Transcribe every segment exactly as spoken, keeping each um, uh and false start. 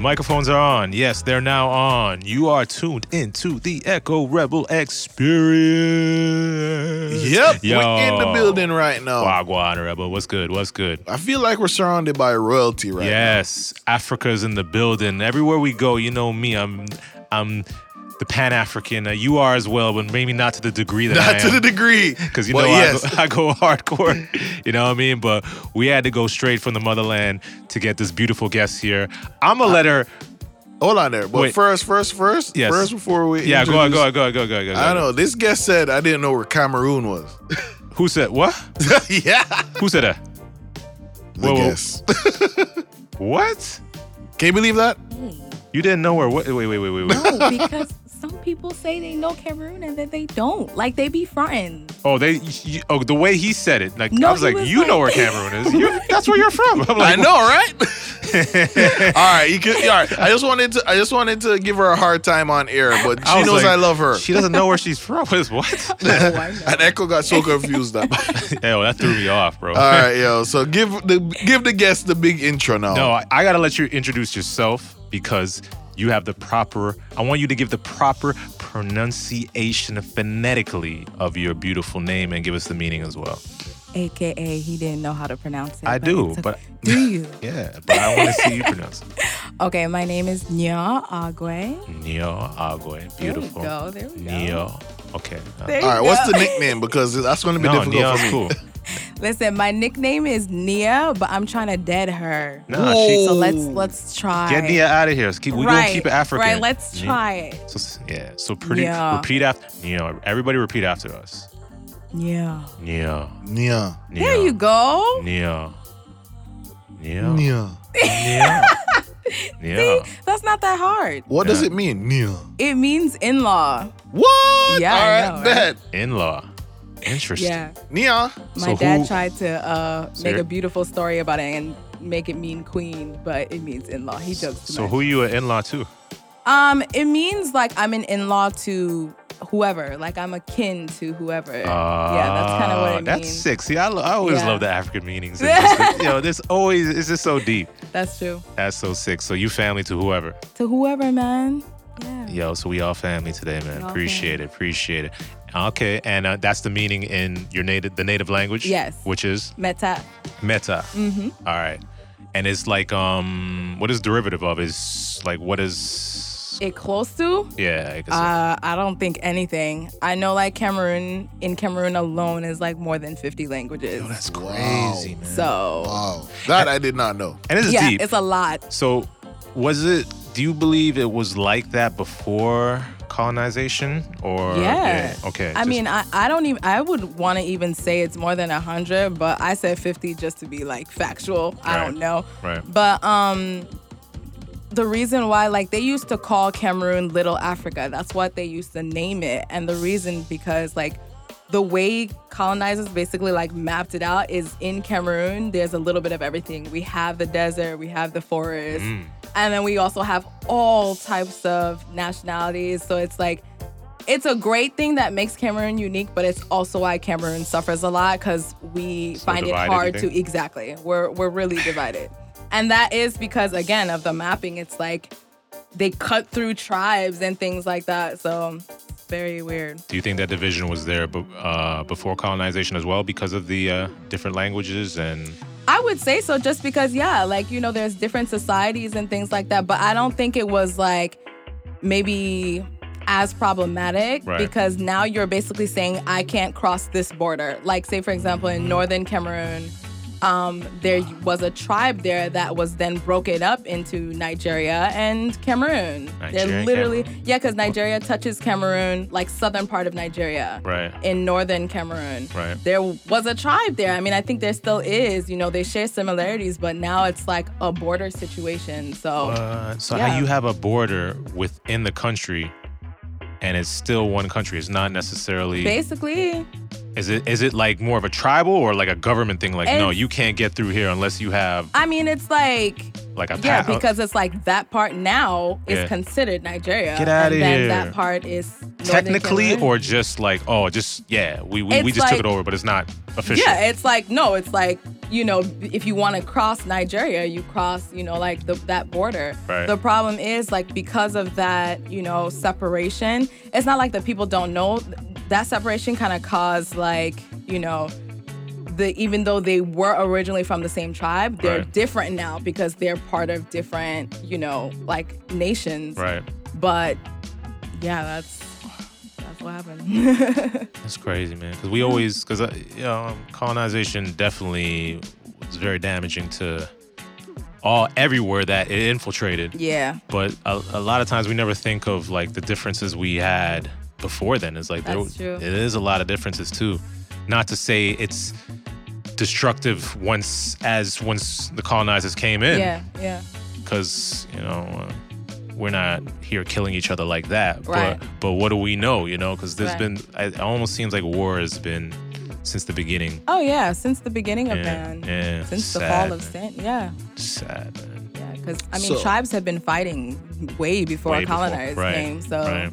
The microphones are on. Yes, they're now on. You are tuned into the Echo Rebel Experience. Yep, Yo. We're in the building right now. Wagwan Rebel, what's good? What's good? I feel like we're surrounded by royalty right yes, now. Yes, Africa's in the building. Everywhere we go, you know me, I'm... I'm the Pan-African, uh, you are as well, but maybe not to the degree that not I am. Not to the degree. Because, you well, know, yes. I, go, I go hardcore, you know what I mean? But we had to go straight from the motherland to get this beautiful guest here. I'm going to let her... Hold on there. But Wait. first, first, first, yes. first before we Yeah, go on, go on, go on, go on, go on, go on. I know. This guest said I didn't know where Cameroon was. Who said what? yeah. Who said that? The whoa, guest. Whoa. What? Can you believe that? You didn't know where... What? Wait, wait, wait, wait, wait. No, because... Some people say they know Cameroon and that they don't. Like, they be fronting. Oh, they. You, oh, the way he said it. Like, no, I was like, was you like, know where Cameroon is. You're, that's where you're from. I'm like, I know, right? all right, you can. All right. I just wanted to. I just wanted to give her a hard time on air, but she I knows like, I love her. She doesn't know where she's from. What? what? No, and Echo got so confused that. Yo, that threw me off, bro. All right, yo. So give the give the guest the big intro now. No, I, I gotta let you introduce yourself because. You have the proper, I want you to give the proper pronunciation phonetically of your beautiful name and give us the meaning as well. A K A he didn't know how to pronounce it. I but do, a, but... Do you? Yeah, but I want to see you pronounce it. Okay, my name is Nyorh Agwe. Nyorh Agwe, beautiful. There we go, there we go. Nyorh, okay. Uh, all right, go. What's the nickname? Because that's going to be no, difficult Nyorh's for me. Cool. Listen, my nickname is Nia, but I'm trying to dead her. Nah, she, so let's let's try. Get Nia out of here. Keep, we right, don't keep it African. Right, let's Nia. Try it. So, yeah, so pretty. Nia. Repeat after. Nia. Everybody repeat after us. Nia. Nia. Nia. Nia. There you go. Nia. Nia. Nia. Nia. Nia. See, that's not that hard. What Nia. Does it mean, Nia? It means in-law. What? Yeah, all right, I know, right? In-law. Interesting. Yeah. Nia. My so dad who, tried to uh, make a beautiful story about it and make it mean queen, but it means in-law. He jokes too So much. Who are you an in-law to? Um, it means like I'm an in-law to whoever. Like I'm a kin to whoever. Uh, yeah, that's kind of what it that's means. That's sick. See, I, lo- I always yeah. love the African meanings. Just, you know, this always is just so deep. That's true. That's so sick. So you family to whoever. To whoever, man. Yeah. Yo, so we all family today, man. Appreciate family. it. Appreciate it. Okay, and uh, that's the meaning in your native, the native language? Yes. Which is? Meta. Meta. Mm-hmm. All right. And it's like, um, what is derivative of? Is like, what is? It close to? Yeah. I guess uh, I don't think anything. I know like Cameroon, in Cameroon alone is like more than fifty languages. Yo, that's crazy, wow. man. So. Wow. That I did not know. And it's yeah, deep. Yeah, it's a lot. So was it, do you believe it was like that before? Colonization or yeah, yeah okay I just, mean I, I don't even I would want to even say it's more than a hundred, but I said fifty just to be like factual. I right, don't know right but um the reason why like they used to call Cameroon Little Africa, that's what they used to name it, and the reason because like the way colonizers basically like mapped it out is in Cameroon there's a little bit of everything. We have the desert, we have the forest, mm. and then we also have all types of nationalities. So it's like, it's a great thing that makes Cameroon unique, but it's also why Cameroon suffers a lot because we so find it hard to, exactly, we're we're really divided. And that is because, again, of the mapping, it's like they cut through tribes and things like that. So it's very weird. Do you think that division was there uh, before colonization as well because of the uh, different languages and... I would say so just because, yeah, like, you know, there's different societies and things like that. But I don't think it was, like, maybe as problematic right. because now you're basically saying I can't cross this border. Like, say, for example, in northern Cameroon, um, there was a tribe there that was then broken up into Nigeria and Cameroon. Nigeria They're literally, Cameroon. Yeah, because Nigeria touches Cameroon, like, southern part of Nigeria. Right. In northern Cameroon. Right. There was a tribe there. I mean, I think there still is. You know, they share similarities, but now it's like a border situation. So, uh, so yeah. how you have a border within the country, and it's still one country. It's not necessarily... Basically... Is it is it like more of a tribal or like a government thing? Like, it's, no, you can't get through here unless you have... I mean, it's like... Like a yeah, pa- because it's like that part now is yeah. considered Nigeria. Get out of here. And then that part is... Technically or just like, oh, just, yeah, we, we, we just like, took it over, but it's not official. Yeah, it's like, no, it's like you know, if you want to cross Nigeria, you cross, you know, like the, that border. Right. The problem is, like, because of that, you know, separation, it's not like the people don't know. That separation kind of caused, like, you know, the, even though they were originally from the same tribe, they're right. different now because they're part of different, you know, like, nations. Right. But, yeah, that's... what happened. That's crazy, man. Because we always, because you know, colonization definitely was very damaging to all everywhere that it infiltrated. Yeah. But a, a lot of times we never think of like the differences we had before then. It's like that's there true. It is a lot of differences too. Not to say it's destructive once as once the colonizers came in. Yeah, yeah. Because you know. Uh, we're not here killing each other like that. Right. But but what do we know, you know? Because there's right. been, it almost seems like war has been since the beginning. Oh, yeah, since the beginning yeah, of man. Yeah, since sad, the fall man. Of Sin, yeah. Sad, man. Yeah, because, I mean, so, tribes have been fighting way before way colonizers before. Right, came, so. Right.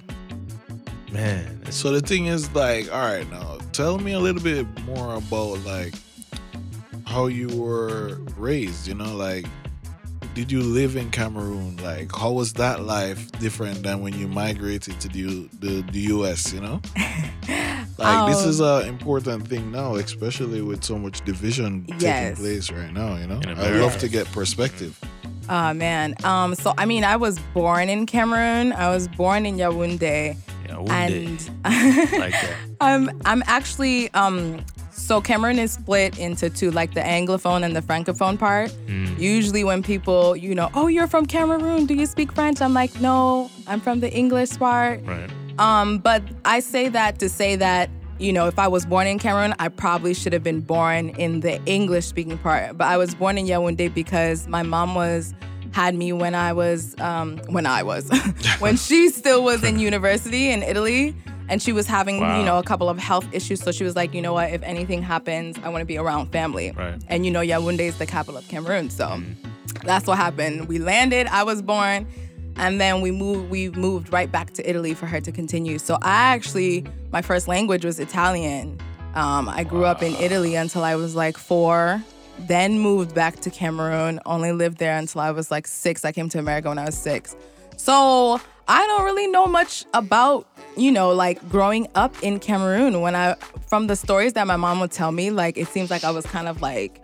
Man. So the thing is, like, all right, now, tell me a little bit more about, like, how you were raised, you know, like, did you live in Cameroon? Like, how was that life different than when you migrated to the the, the U S, you know? Like, um, this is an important thing now, especially with so much division yes. taking place right now, you know? I'd love to get perspective. Oh, man. Um, so, I mean, I was born in Cameroon. I was born in Yaoundé. Yaoundé. And like that. Um, I'm actually... Um, So Cameroon is split into two, like the Anglophone and the Francophone part. Mm. Usually when people, you know, oh, you're from Cameroon, do you speak French? I'm like, no, I'm from the English part. Right. Um, but I say that to say that, you know, if I was born in Cameroon, I probably should have been born in the English-speaking part. But I was born in Yaoundé because my mom was... had me when I was, um, when I was, when she still was in university in Italy, and she was having, wow. you know, a couple of health issues. So she was like, you know what, if anything happens, I want to be around family. Right. And, you know, Yaoundé is the capital of Cameroon. So mm. that's what happened. We landed, I was born, and then we moved, we moved right back to Italy for her to continue. So I actually, my first language was Italian. Um, I grew wow. up in Italy until I was like four. Then moved back to Cameroon, only lived there until I was like six. I came to America when I was six. So I don't really know much about, you know, like growing up in Cameroon. When I, from the stories that my mom would tell me, like it seems like I was kind of like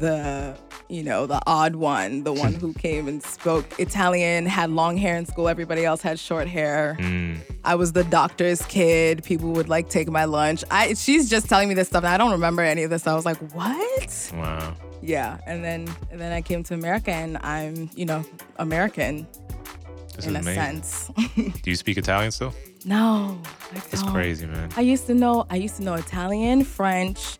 the, you know, the odd one, the one who came and spoke Italian, had long hair in school. Everybody else had short hair. Mm. I was the doctor's kid. People would like take my lunch. I she's just telling me this stuff, and I don't remember any of this. So I was like, what? Wow. Yeah, and then and then I came to America, and I'm, you know, American this in is a amazing. Sense. Do you speak Italian still? No, I don't. That's crazy, man. I used to know. I used to know Italian, French.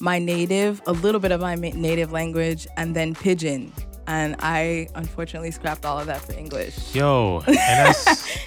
My native, a little bit of my ma- native language, and then Pidgin. And I unfortunately scrapped all of that for English. Yo, and that's,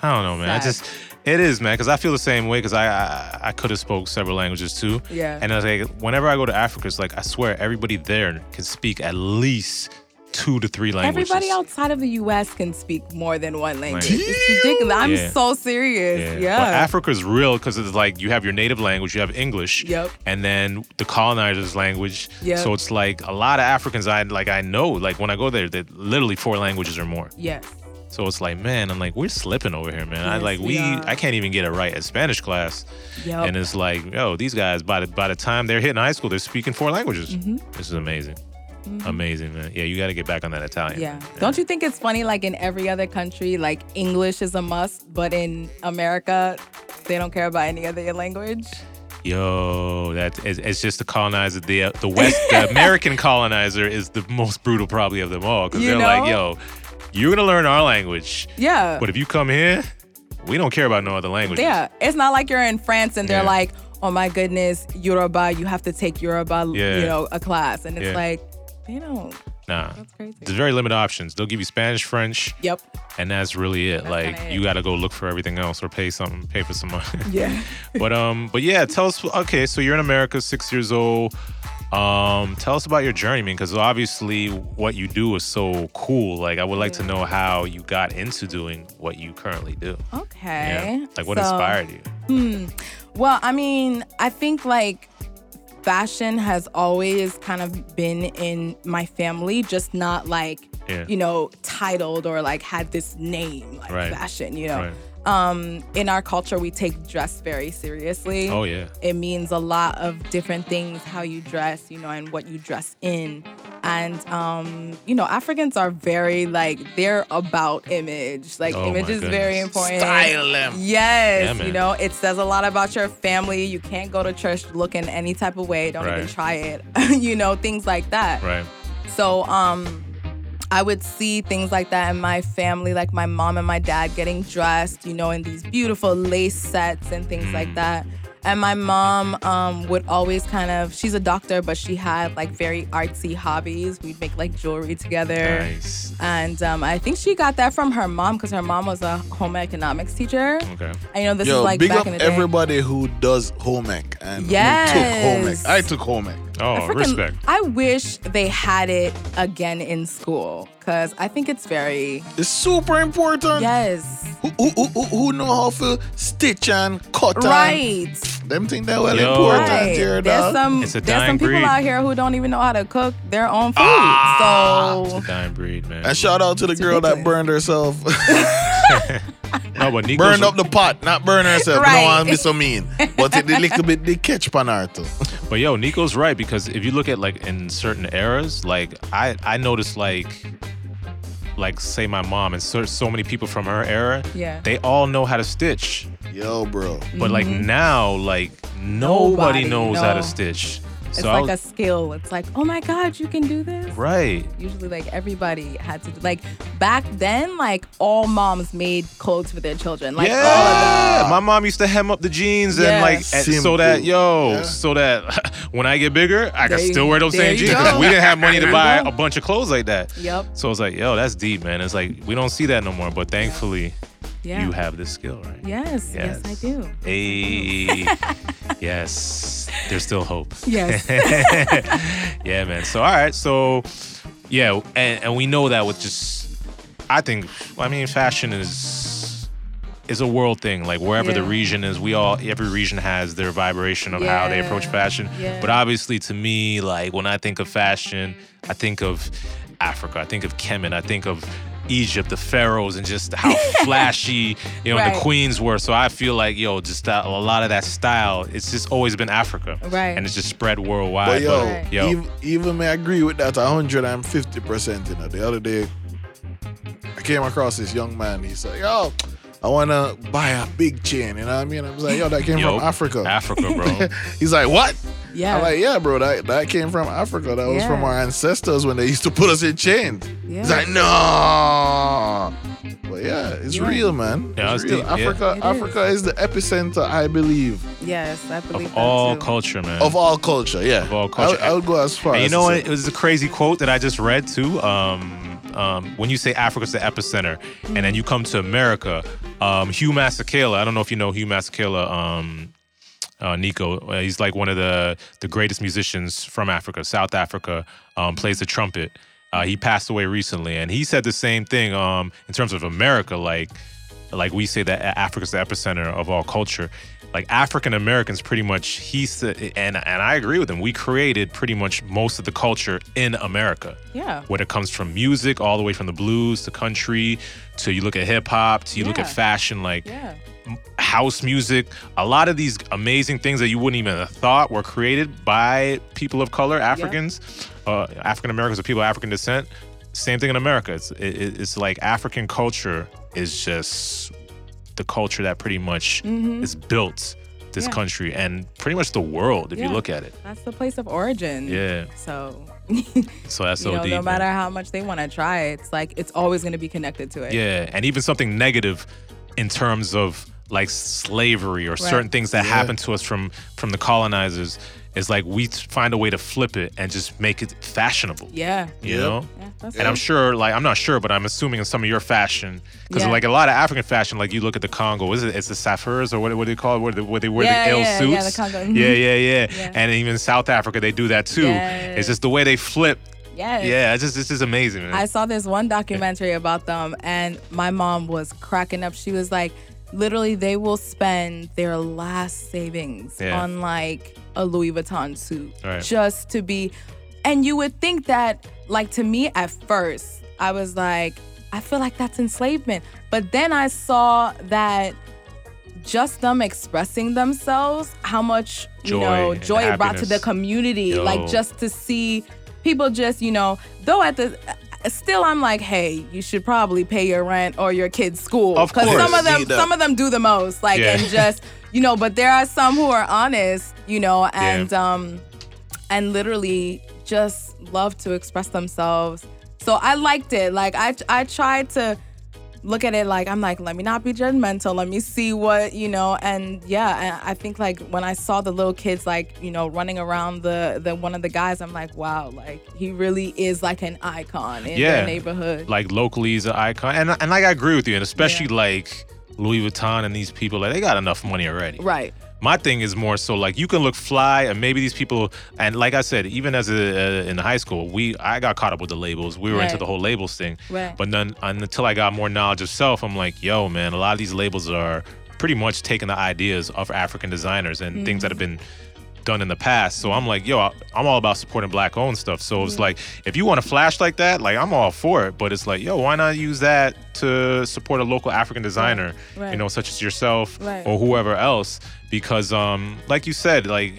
I don't know, man. Sad. I just, it is, man, because I feel the same way because I I, I could have spoke several languages too. Yeah. And I was like, whenever I go to Africa, it's like, I swear everybody there can speak at least two to three languages. Everybody outside of the U S can speak more than one language. Like, it's ridiculous. I'm yeah. so serious. Yeah. yeah. But Africa's real because it's like you have your native language, you have English, yep. and then the colonizer's language. Yep. So it's like a lot of Africans I like I know, like when I go there, they're literally four languages or more. Yes. So it's like, man, I'm like, we're slipping over here, man. Yes, I like we, we I can't even get it right at Spanish class. Yep. And it's like, yo, these guys by the by the time they're hitting high school, they're speaking four languages. Mm-hmm. This is amazing. Mm-hmm. Amazing, man. Yeah, you got to get back on that Italian. Yeah. yeah. Don't you think it's funny, like, in every other country, like, English is a must, but in America, they don't care about any other language? Yo, that is, it's just the colonizer, the uh, the West, the American colonizer is the most brutal probably of them all. Because they're know? Like, yo, you're going to learn our language. Yeah. But if you come here, we don't care about no other language. Yeah. It's not like you're in France and they're yeah. like, oh, my goodness, Yoruba, you have to take Yoruba, yeah. you know, a class. And it's yeah. like... They don't. Nah. That's crazy. There's very limited options. They'll give you Spanish, French. Yep. And that's really it. That's like, you got to go look for everything else or pay something, pay for some money. Yeah. but, um, but yeah, tell us, okay, so you're in America, six years old. Um, tell us about your journey, man, because obviously what you do is so cool. Like, I would like yeah. to know how you got into doing what you currently do. Okay. Yeah. Like, what so, inspired you? Hmm. Well, I mean, I think, like, fashion has always kind of been in my family, just not like, yeah. you know, titled or like had this name, like right. fashion, you know. Right. Um, in our culture, we take dress very seriously. Oh, yeah. It means a lot of different things, how you dress, you know, and what you dress in. And, um, you know, Africans are very, like, they're about image. Like, oh, image is goodness. very important. Style them. Yes. Yeah, you know, it says a lot about your family. You can't go to church looking any type of way. Don't right. even try it. You know, things like that. Right. So, um... I would see things like that in my family, like my mom and my dad getting dressed, you know, in these beautiful lace sets and things like that. And my mom um, would always kind of, she's a doctor, but she had like very artsy hobbies. We'd make like jewelry together. Nice. And um, I think she got that from her mom because her mom was a home economics teacher. Okay. And you know, this Yo, is like back in the day. Big up everybody who does home ec and yes. who took home ec. I took home ec. Oh, I freaking, respect. I wish they had it again in school because I think it's very... It's super important. Yes. Who, who, who, who know how to stitch and cut right. and... Them things that well Yo. important right. here, dog. There's some, it's a dying there's some people breed. out here who don't even know how to cook their own food. Ah, so... It's a dying breed, man. And shout out to the it's girl ridiculous. that burned herself. No, but Nico's burned up the pot, not burn herself. Right. No one be so mean. But it, a little bit they catch Panarto. But yo, Nico's right because if you look at like in certain eras, like I I noticed like like say my mom and so, so many people from her era, yeah, they all know how to stitch. Yo, bro. But mm-hmm. like now, like nobody, nobody knows no. how to stitch. It's so like was, a skill. It's like, oh my God, you can do this? Right. Usually, like, everybody had to do... Like, back then, like, all moms made clothes for their children. Like, yeah! All of them. My mom used to hem up the jeans yeah. and, like, at, so that, yo, yeah. so that when I get bigger, I there can you, still wear those same jeans. Because we didn't have money to buy a bunch of clothes like that. Yep. So I was like, yo, that's deep, man. It's like, we don't see that no more. But thankfully... Yeah. You have this skill, right? Yes, yes, yes I do. Hey, yes, there's still hope. Yes. Yeah, man. So, all right. So, yeah, and, and we know that with just, I think, I mean, fashion is is a world thing. Like wherever yeah. the region is, we all, every region has their vibration of yeah. how they approach fashion. Yeah. But obviously, to me, like when I think of fashion, I think of Africa. I think of Kemet. I think of Egypt, the pharaohs, and just how flashy, you know, right. the queens were. So I feel like, yo, just that, a lot of that style, it's just always been Africa. Right. And it's just spread worldwide. But yo, but, right. yo. Even, even I agree with that one hundred fifty percent. You know, the other day, I came across this young man. He's like, yo, I want to buy a big chain. You know what I mean? I was like, yo, that came yo, from Africa. Africa, bro. He's like, what? Yeah. I'm like, yeah, bro, that, that came from Africa. That yeah. was from our ancestors when they used to put us in chains. Yeah. He's like, no. But yeah, it's yeah. real, man. Yeah, it's real. Deep, Africa, yeah. Africa is. is the epicenter, I believe. Yes, I believe Of that all too. culture, man. Of all culture, yeah. Of all culture. I, I would go as far and as you know what? It was a crazy quote that I just read, too. Um... Um, when you say Africa's the epicenter, mm-hmm. and then you come to America, um, Hugh Masekela, I don't know if you know Hugh Masekela, um, uh, Nico, uh, he's like one of the, the greatest musicians from Africa, South Africa, um, plays the trumpet. Uh, he passed away recently, and he said the same thing um, in terms of America, like like we say that Africa's the epicenter of all culture. Like African Americans, pretty much, he said, and and I agree with him. We created pretty much most of the culture in America. Yeah. Whether it comes from music, all the way from the blues to country, to you look at hip hop, to you yeah. look at fashion, like yeah. house music. A lot of these amazing things that you wouldn't even have thought were created by people of color, Africans, yeah. uh, African Americans, or people of African descent. Same thing in America. It's it, it's like African culture is just the culture that pretty much mm-hmm. is built this yeah. country and pretty much the world if yeah. you look at it. That's the place of origin. Yeah. So so that's so know, deep. No matter man. how much they want to try, it's like it's always going to be connected to it. Yeah, and even something negative in terms of like slavery or right. certain things that yeah. happened to us from from the colonizers is like we find a way to flip it and just make it fashionable. Yeah. You yeah. know? Yeah, and right. I'm sure, like, I'm not sure, but I'm assuming in some of your fashion, because, yeah. like, a lot of African fashion, like, you look at the Congo, is it, it's the Safirs or what, what do they call it, where they, where they wear yeah, the ill yeah, suits? Yeah, the Congo. yeah, yeah, yeah, yeah. And even in South Africa, they do that too. Yes. It's just the way they flip. Yes. Yeah, it's just, it's just amazing, man. I saw this one documentary yeah. about them, and my mom was cracking up. She was like, literally, they will spend their last savings yeah. on, like, a Louis Vuitton suit. Right. Just to be... And you would think that, like, to me at first, I was like, I feel like that's enslavement. But then I saw that just them expressing themselves, how much, joy, you know, joy it brought to the community. Yo. Like, just to see people just, you know, though at the... Still, I'm like, hey, you should probably pay your rent or your kids' school. Of course. Because some of them, some of them do the most. Like, yeah. and just, you know, but there are some who are honest, you know, and yeah. um, and literally just love to express themselves. So I liked it. Like, I, I tried to look at it like, I'm like, let me not be judgmental. Let me see what, you know, and yeah, I think, like, when I saw the little kids, like, you know, running around the, the one of the guys, I'm like, wow, like, he really is like an icon in yeah. their neighborhood. Like, locally he's an icon. And, and like, I agree with you. And especially, yeah. like, Louis Vuitton and these people, like, they got enough money already. Right. My thing is more so, like, you can look fly, and maybe these people, and like I said, even as a, uh, in high school, we I got caught up with the labels. We were right. into the whole labels thing. Right. But then until I got more knowledge of self, I'm like, yo, man, a lot of these labels are pretty much taking the ideas of African designers and mm-hmm. things that have been done in the past. So I'm like, yo, I'm all about supporting Black-owned stuff. So it's mm-hmm. like, if you want to flash like that, like, I'm all for it. But it's like, yo, why not use that to support a local African designer, right. Right. you know, such as yourself right. or whoever else? Because, um, like you said, like,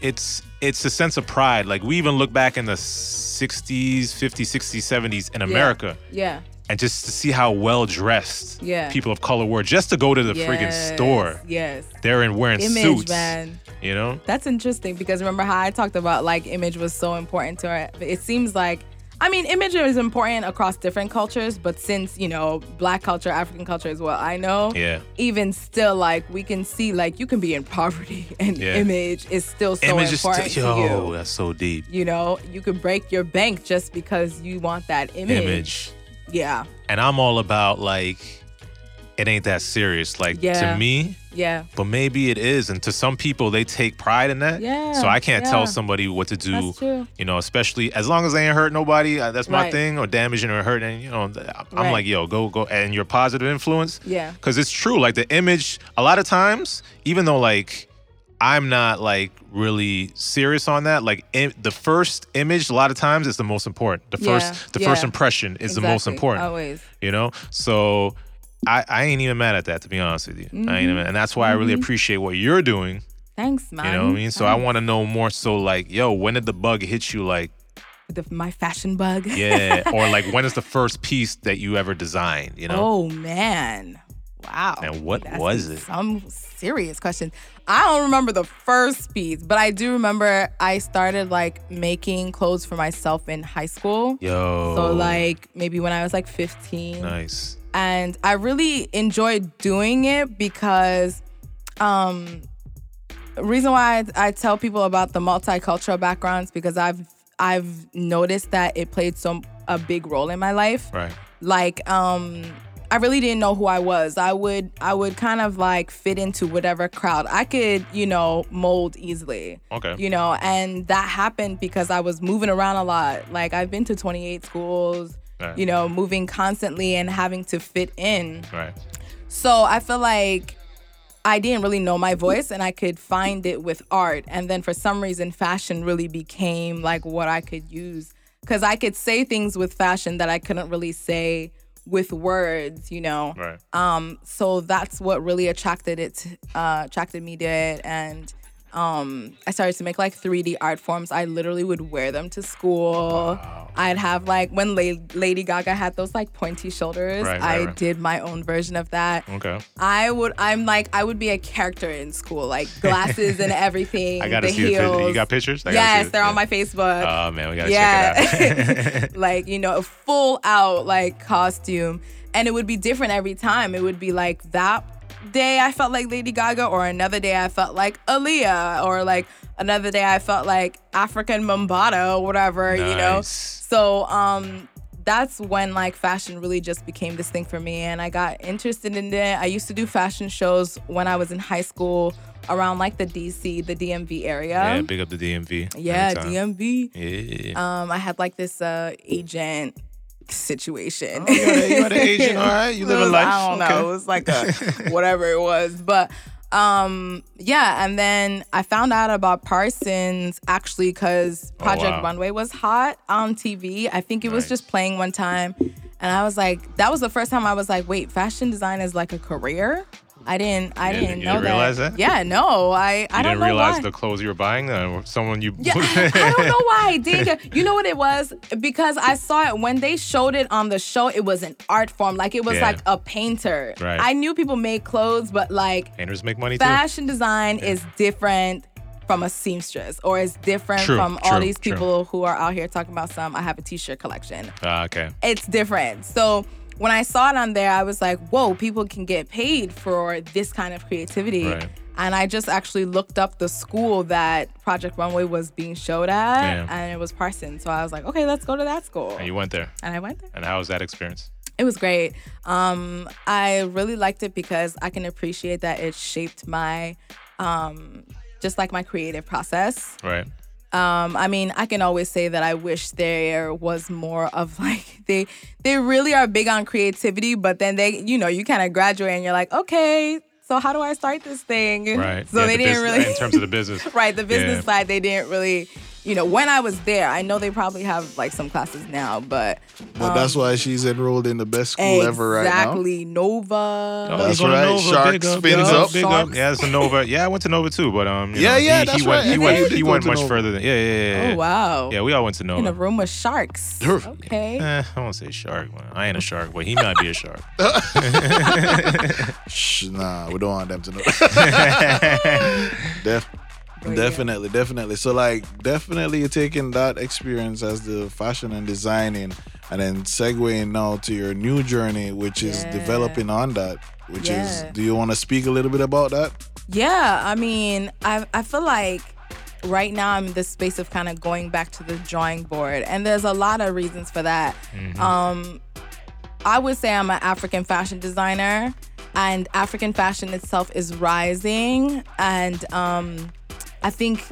it's it's a sense of pride. Like, we even look back in the sixties, fifties, sixties, seventies in America. Yeah. yeah. And just to see how well-dressed yeah. people of color were, just to go to the yes, friggin' store. Yes. They're in wearing image, suits. Man. You know? That's interesting, because remember how I talked about, like, image was so important to her. It seems like, I mean, image is important across different cultures, but since, you know, Black culture, African culture as well, I know. Yeah. Even still, like, we can see, like, you can be in poverty and yeah. image is still so image important is t- yo, to you. Yo, that's so deep. You know? You could break your bank just because you want that image. Image. Yeah. And I'm all about, like, it ain't that serious. Like, yeah. to me, yeah. but maybe it is. And to some people, they take pride in that. Yeah. So I can't yeah. tell somebody what to do. That's true. You know, especially as long as they ain't hurt nobody, that's my right. thing, or damaging or hurting. You know, I'm right. like, yo, go, go. And your positive influence. Yeah. Because it's true. Like, the image, a lot of times, even though, like, I'm not, like, really serious on that. Like, Im- the first image, a lot of times, is the most important. The yeah, first, the yeah. first impression is exactly. the most important. Always. You know, so I, I ain't even mad at that, to be honest with you. Mm-hmm. I ain't even, and that's why mm-hmm. I really appreciate what you're doing. Thanks, man. You know what I mean? So Thanks. I want to know more. So, like, yo, when did the bug hit you? Like, the, my fashion bug. yeah. Or, like, when is the first piece that you ever designed? You know? Oh man. Wow. And what That's was it? Some serious questions. I don't remember the first piece, but I do remember I started, like, making clothes for myself in high school. Yo. So, like, maybe when I was, like, fifteen. Nice. And I really enjoyed doing it because um, the reason why I, I tell people about the multicultural backgrounds, because I've I've noticed that it played some a big role in my life. Right. Like, um... I really didn't know who I was. I would I would kind of, like, fit into whatever crowd. I could, you know, mold easily. Okay. You know, and that happened because I was moving around a lot. Like, I've been to twenty-eight schools, right. you know, moving constantly and having to fit in. Right. So I feel like I didn't really know my voice, and I could find it with art. And then for some reason, fashion really became, like, what I could use. Because I could say things with fashion that I couldn't really say with words, you know. Right. Um, so that's what really attracted it, uh, attracted me to it. And um, I started to make, like, three D art forms. I literally would wear them to school. Wow. I'd have, like, when La- Lady Gaga had those, like, pointy shoulders, right, right, I right. did my own version of that. Okay. I would, I'm like, I would be a character in school, like, glasses and everything. I gotta the see heels. The, you got pictures? I yes, they're yeah. on my Facebook. Oh, man, we gotta yeah. check it out. Like, you know, full out, like, costume. And it would be different every time. It would be like that day I felt like Lady Gaga, or another day I felt like Aaliyah, or, like, another day I felt like African Mambata or whatever, nice. You know? So um, that's when, like, fashion really just became this thing for me, and I got interested in it. I used to do fashion shows when I was in high school around, like, the D C, the D M V area. Yeah, big up the D M V. Yeah, anytime. D M V. Yeah. Um, I had, like, this uh, agent situation. Oh, you had an agent, all right? You live a life. I don't okay. know. It was like a whatever it was. But Um, yeah, and then I found out about Parsons actually because Project oh, wow. Runway was hot on T V. I think it nice. was just playing one time. And I was like, that was the first time I was like, wait, fashion design is like a career? I didn't, I didn't, didn't know you didn't that. realize that? Yeah, no, I, I don't know why. You didn't realize why. the clothes you were buying, uh, someone you... Yeah, I don't know why I did. You know what it was? Because I saw it, when they showed it on the show, it was an art form. Like, it was yeah. like a painter. Right. I knew people made clothes, but like... Painters make money, fashion too. design yeah. is different from a seamstress, or it's different true, from true, all these people true. who are out here talking about some, I have a t-shirt collection. Ah, uh, okay. It's different. So... When I saw it on there, I was like, whoa, people can get paid for this kind of creativity. Right. And I just actually looked up the school that Project Runway was being showed at, Damn. and it was Parsons. So I was like, okay, let's go to that school. And you went there. And I went there. And how was that experience? It was great. Um, I really liked it because I can appreciate that it shaped my, um, just like my creative process. Right. Um, I mean, I can always say that I wish there was more of like, they they really are big on creativity, but then they, you know, you kind of graduate and you're like, okay, so how do I start this thing? Right. So yeah, they the didn't bus- really. In terms of the business. Right. The business yeah. side, they didn't really, you know, when I was there, I know they probably have like some classes now, but. Well, um, that's why she's enrolled in the best school exactly, ever right now. Exactly. Nova. Oh, that's right. Nova, Sharks up, spins up. up. Big up. Yeah, it's a Nova. Yeah, I went to Nova too, but um, you yeah, know, yeah, he, that's he right. went, he went, he went much Nova. further than. Yeah, yeah, yeah, yeah. Oh wow. Yeah, we all went to Nova. In a room with sharks. Okay. Eh, I won't say shark. Man. I ain't a shark, but he might be a shark. Shh, nah, we don't want them to know. Definitely. Definitely, definitely. So, like, definitely taking that experience as the fashion and designing and then segueing now to your new journey, which yeah. is developing on that, which yeah. is, do you want to speak a little bit about that? Yeah, I mean, I I feel like right now I'm in this space of kind of going back to the drawing board, and there's a lot of reasons for that. Mm-hmm. Um, I would say I'm an African fashion designer, and African fashion itself is rising, and... um. I think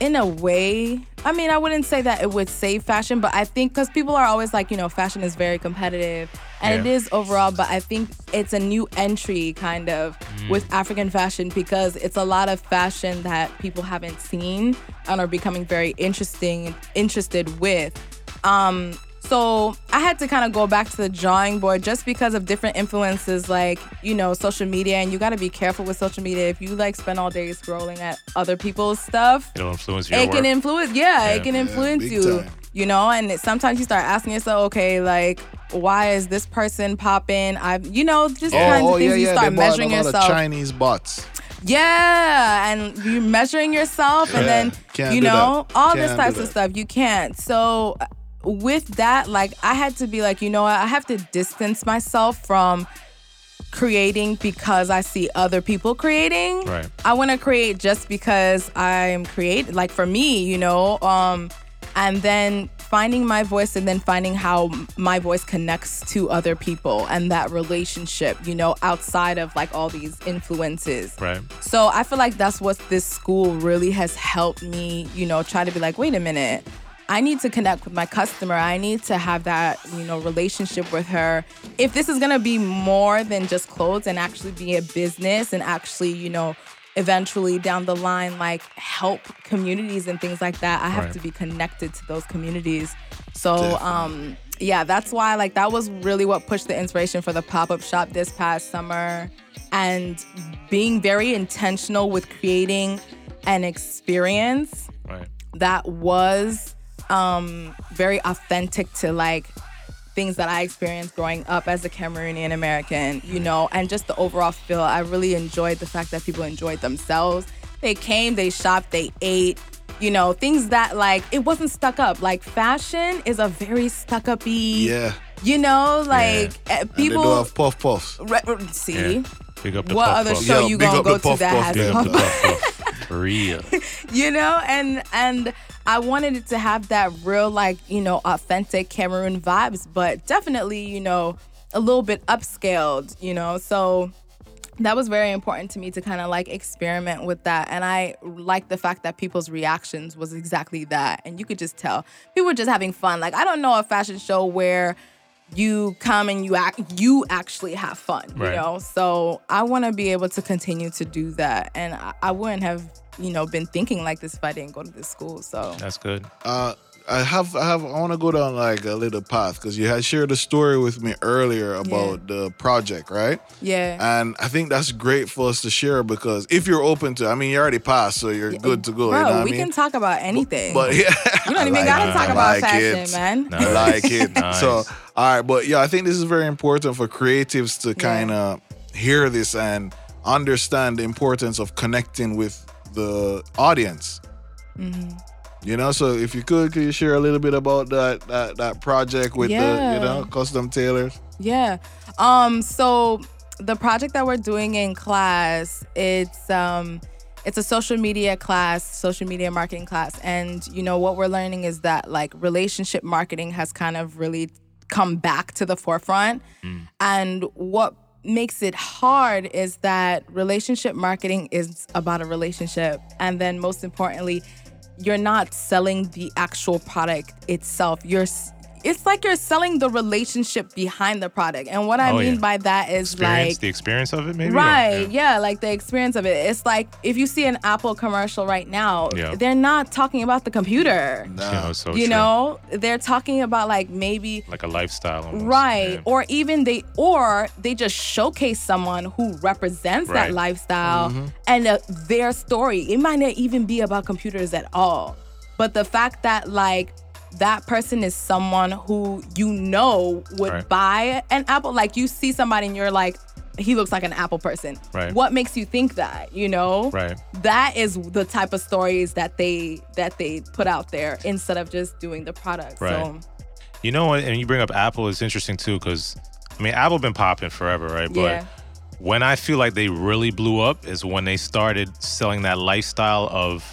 in a way, I mean, I wouldn't say that it would save fashion, but I think because people are always like, you know, fashion is very competitive and yeah. it is overall, but I think it's a new entry kind of mm. with African fashion because it's a lot of fashion that people haven't seen and are becoming very interesting, interested with. Um, so I had to kind of go back to the drawing board just because of different influences like, you know, social media. And you got to be careful with social media. If you, like, spend all day scrolling at other people's stuff. It'll influence your It work. can influence. Yeah, yeah, it can influence yeah, you, time. you know. And it, sometimes you start asking yourself, okay, like, why is this person popping? I've, you know, just yeah. kinds oh, of things yeah, you yeah. start they measuring yourself. Bought a lot of Chinese bots. Yeah, and you're measuring yourself. Yeah. And then, can't you know, that. all can't this types of stuff. You can't. So... With that, like, I had to be like, you know what? I have to distance myself from creating because I see other people creating. Right. I want to create just because I'm creative. Like, for me, you know, um, and then finding my voice and then finding how my voice connects to other people and that relationship, you know, outside of, like, all these influences. Right. So I feel like that's what this school really has helped me, you know, try to be like, wait a minute. I need to connect with my customer. I need to have that, you know, relationship with her. If this is going to be more than just clothes and actually be a business and actually, you know, eventually down the line, like help communities and things like that, I have right. to be connected to those communities. So, um, yeah, that's why, like, that was really what pushed the inspiration for the pop-up shop this past summer and being very intentional with creating an experience right. that was... Um, very authentic to like things that I experienced growing up as a Cameroonian American, you know, and just the overall feel. I really enjoyed the fact that people enjoyed themselves. They came, they shopped, they ate, you know, things that like, it wasn't stuck up. Like fashion is a very stuck up-y, yeah. you know, like yeah. people. And they don't have puff puffs. Re- see? Yeah. Big up the what puff other puff. show yeah, you gonna go to that has real. You know, and and I wanted it to have that real, like, you know, authentic Cameroon vibes, but definitely, you know, a little bit upscaled, you know. So that was very important to me to kind of like experiment with that. And I like the fact that people's reactions was exactly that. And you could just tell people were just having fun. Like, I don't know a fashion show where you come and you act, you actually have fun, right. you know? So I want to be able to continue to do that. And I, I wouldn't have, you know, been thinking like this if I didn't go to this school, so. That's good. Uh, I have, I have, I want to go down like a little path because you had shared a story with me earlier about yeah. the project, right? Yeah. And I think that's great for us to share because if you're open to, I mean, you already passed, so you're yeah. good to go. Bro, you know what we I mean? Can talk about anything. But, but yeah. You don't even like gotta it. talk I about like fashion, it. man. No. I like it. Nice. So, all right, but yeah, I think this is very important for creatives to yeah. kind of hear this and understand the importance of connecting with the audience. Mm-hmm. You know, so if you could, could you share a little bit about that that, that project with yeah. the, you know, custom tailors? Yeah. Um. So the project that we're doing in class, it's um, it's a social media class, social media marketing class, and you know what we're learning is that like relationship marketing has kind of really come back to the forefront, mm. and what makes it hard is that relationship marketing is about a relationship, and then most importantly, you're not selling the actual product itself. You're, it's like you're selling the relationship behind the product. And what I oh, mean yeah. by that is experience, like... the experience of it, maybe? Right, yeah. yeah, like the experience of it. It's like if you see an Apple commercial right now, yeah. they're not talking about the computer. No, yeah, so You true. know, they're talking about like maybe... like a lifestyle. Almost. Right, yeah. or even they... or they just showcase someone who represents right. that lifestyle mm-hmm. and uh, their story. It might not even be about computers at all. But the fact that like... that person is someone who you know would right. buy an Apple. Like, you see somebody and you're like, he looks like an Apple person. Right. What makes you think that, you know? Right. That is the type of stories that they that they put out there instead of just doing the product. Right. So, you know, and you bring up Apple. It's interesting, too, because, I mean, Apple been popping forever, right? But yeah. when I feel like they really blew up is when they started selling that lifestyle of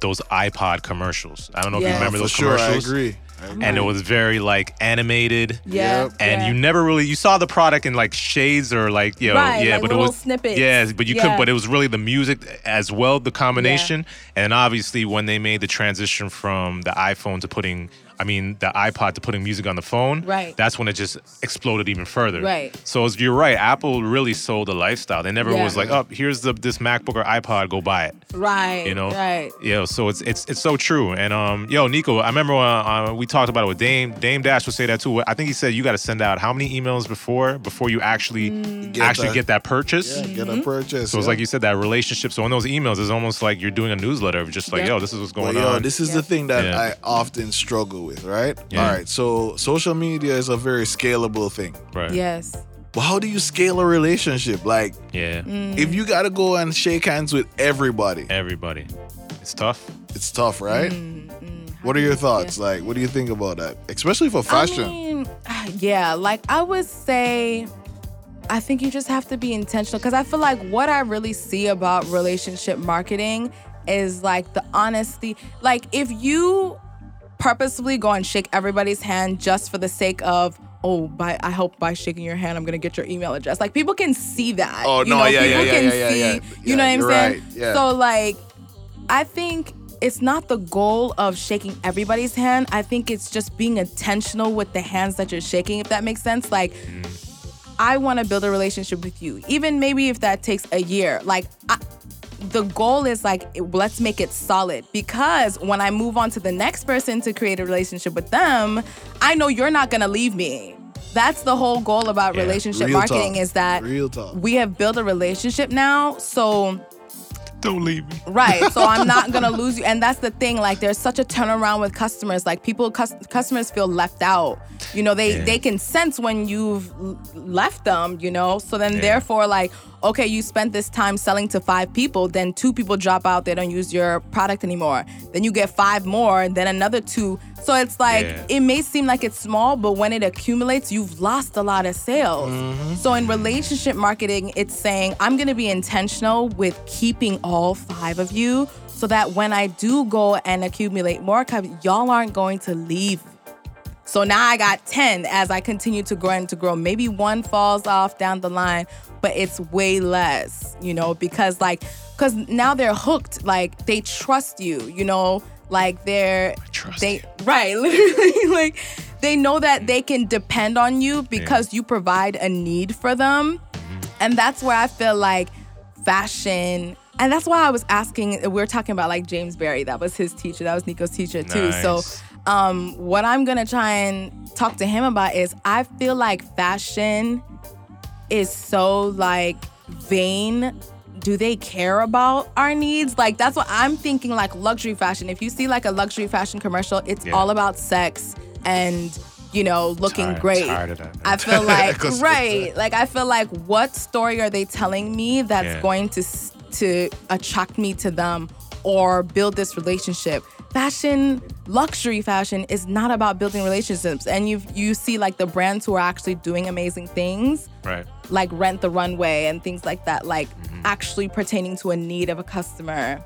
those iPod commercials. I don't know yeah. if you remember those sure, commercials. I agree. I agree. And it was very like animated. Yeah. And yeah. you never really you saw the product in like shades or like you know, right, yeah, like but little it was snippets. Yeah, but you yeah. could but it was really the music as well, the combination. Yeah. And obviously when they made the transition from the iPhone to putting I mean the iPod to putting music on the phone, right. that's when it just exploded even further. Right. So you're right, Apple really sold a lifestyle. They never yeah. was like, oh, here's the this MacBook or iPod, go buy it. Right. You know. Right. Yeah. So it's it's it's so true. And um, yo, Nico, I remember when, uh, we talked about it with Dame. Dame Dash would say that too. I think he said you got to send out how many emails before before you actually mm. get actually that, get that purchase. Yeah, get mm-hmm. a purchase. So yeah. it's like you said that relationship. So in those emails, it's almost like you're doing a newsletter of just like, yeah. yo, this is what's going well, yo, on. This is yeah. the thing that yeah. I often struggle with. With, right? Yeah. All right. So social media is a very scalable thing. Right. Yes. But how do you scale a relationship? Like, yeah. Mm. if you got to go and shake hands with everybody. Everybody. It's tough. It's tough, right? Mm, mm, what are your thoughts? Yeah. Like, what do you think about that? Especially for fashion. I mean, yeah. Like, I would say... I think you just have to be intentional. Because I feel like what I really see about relationship marketing is, like, the honesty. Like, if you... purposefully go and shake everybody's hand just for the sake of, oh, by I hope by shaking your hand, I'm going to get your email address. Like, people can see that. Oh, no, you know, yeah, people yeah, can yeah, yeah, see, yeah, yeah. You know yeah, what I'm saying? Right, yeah. So, like, I think it's not the goal of shaking everybody's hand. I think it's just being intentional with the hands that you're shaking, if that makes sense. Like, mm. I want to build a relationship with you, even maybe if that takes a year. Like, I... the goal is like, let's make it solid, because when I move on to the next person to create a relationship with them, I know you're not going to leave me. That's the whole goal about yeah. relationship Real marketing talk. Is that Real talk. We have built a relationship now, so... don't leave me. Right. So I'm not going to lose you. And that's the thing. Like, there's such a turnaround with customers. Like, people, cus- customers feel left out. You know, they, yeah. they can sense when you've left them, you know. So then, yeah. therefore, like, okay, you spent this time selling to five people. Then two people drop out. They don't use your product anymore. Then you get five more and then another two. So it's like, yeah. it may seem like it's small, but when it accumulates, you've lost a lot of sales. Mm-hmm. So in relationship marketing, it's saying, I'm going to be intentional with keeping all five of you so that when I do go and accumulate more, y'all aren't going to leave. So now I got ten as I continue to grow and to grow. Maybe one falls off down the line, but it's way less, you know, because like, because now they're hooked. Like, they trust you, you know, like they're, I trust they, you. Right. Literally, like They know that they can depend on you because yeah. you provide a need for them. And that's where I feel like fashion, and that's why I was asking, we were talking about like James Berry, that was his teacher, that was Nico's teacher too. Nice. So um, what I'm going to try and talk to him about is I feel like fashion is so like vain. Do they care about our needs? Like, that's what I'm thinking, like luxury fashion. If you see like a luxury fashion commercial, it's yeah. all about sex and, you know, looking tired, great. Tired of that, I feel like, right. Like, I feel like what story are they telling me that's yeah. going to to attract me to them or build this relationship? Fashion, luxury fashion is not about building relationships. And you you see like the brands who are actually doing amazing things. Right. Like Rent the Runway and things like that. Like mm-hmm. actually pertaining to a need of a customer.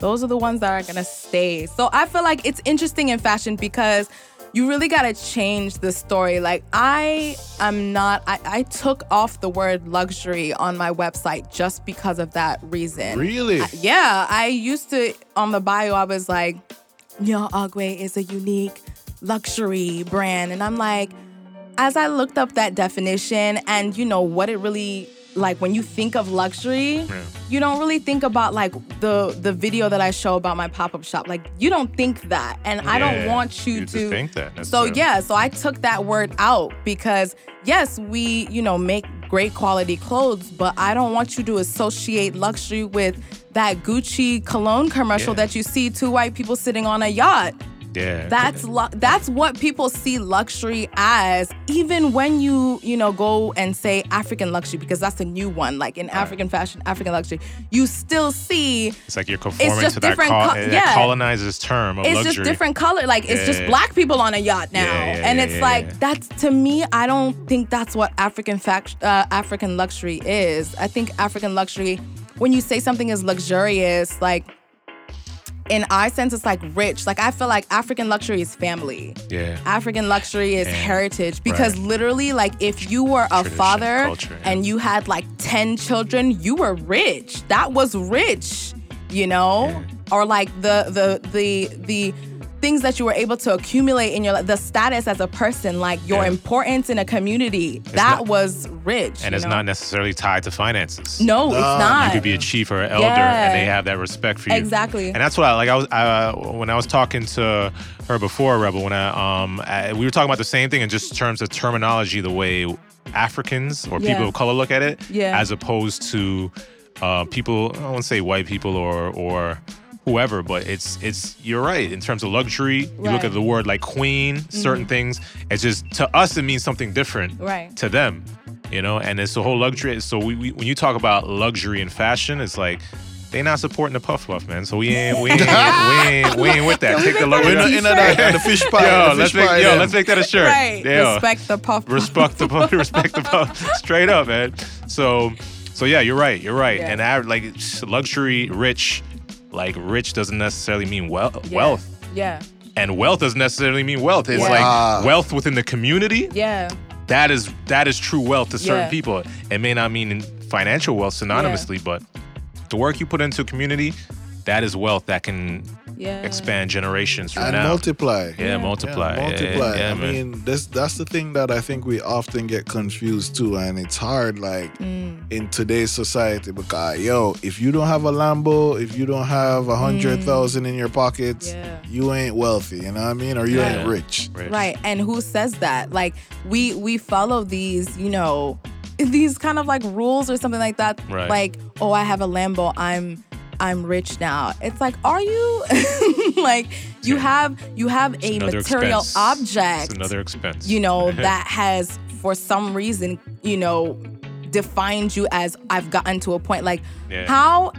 Those are the ones that are going to stay. So I feel like it's interesting in fashion because you really got to change the story. Like, I am not... I, I took off the word luxury on my website just because of that reason. Really? I, yeah. I used to... On the bio, I was like, Nyorh Agwe is a unique luxury brand. And I'm like... As I looked up that definition and, you know, what it really... Like, when you think of luxury, yeah. you don't really think about, like, the the video that I show about my pop-up shop. Like, you don't think that. And yeah, I don't want you, you to... You think that. So, yeah. So, I took that word out because, yes, we, you know, make great quality clothes, but I don't want you to associate luxury with that Gucci cologne commercial yeah. that you see two white people sitting on a yacht. Yeah. That's lu- that's what people see luxury as, even when you, you know, go and say African luxury, because that's a new one. Like, in right. African fashion, African luxury, you still see... It's like you're conforming to that, col- co- yeah. that colonizer's term of it's luxury. It's just different color. Like, yeah. it's just black people on a yacht now. Yeah, yeah, and yeah, it's yeah, like, yeah. that's, to me, I don't think that's what African fact- uh, African luxury is. I think African luxury, when you say something is luxurious, like... In our sense, it's like rich. Like, I feel like African luxury is family. Yeah. African luxury is yeah. heritage. Because right. literally, like, if you were a Tradition, father culture, yeah. and you had like ten children, you were rich. That was rich, you know? Yeah. Or like the the the the things that you were able to accumulate in your life, the status as a person, like your yeah. importance in a community, it's that not, was rich. And it's know? Not necessarily tied to finances. No, no, it's not. You could be a chief or an elder yeah. and they have that respect for you. Exactly. And that's what I, like, I was, I, when I was talking to her before, Rebel, when I, um, I, we were talking about the same thing in just terms of terminology, the way Africans or yeah. people of color look at it, yeah. as opposed to uh, people, I won't say white people or, or, whoever, but it's it's you're right in terms of luxury. You right. look at the word like queen, certain mm-hmm. things. It's just to us it means something different. Right. To them, you know. And it's the whole luxury. So we, we when you talk about luxury and fashion, it's like they not supporting the puff puff, man. So we ain't we ain't we ain't, we ain't with that. Take the luxury in, in, in, in the fish pie. Yo, let's make yo, let's make that a shirt. Right. Yo, respect the puff. puff. Respect the puff. Respect the puff. Straight up, man. So so yeah, you're right. You're right. Yeah. And I, like luxury, rich. Like, rich doesn't necessarily mean we- yeah. wealth. Yeah. And wealth doesn't necessarily mean wealth. It's wow. like wealth within the community. Yeah. That is that is true wealth to certain yeah. people. It may not mean financial wealth synonymously, yeah. but the work you put into a community, that is wealth that can yeah. expand generations from and now. multiply. Yeah, yeah. multiply. Yeah, multiply. Yeah, yeah, I man. mean, this, that's the thing that I think we often get confused too. And it's hard, like, mm. in today's society. Because, yo, if you don't have a Lambo, if you don't have one hundred thousand dollars mm. in your pockets, yeah. you ain't wealthy, you know what I mean? Or you yeah. ain't rich. rich. Right. And who says that? Like, we we follow these, you know, these kind of, like, rules or something like that. Right. Like, oh, I have a Lambo, I'm... I'm rich now. It's like, are you? Like, you yeah. have you have it's a material expense. object. It's another expense. You know, that has, for some reason, you know, defined you as I've gotten to a point. Like, yeah. how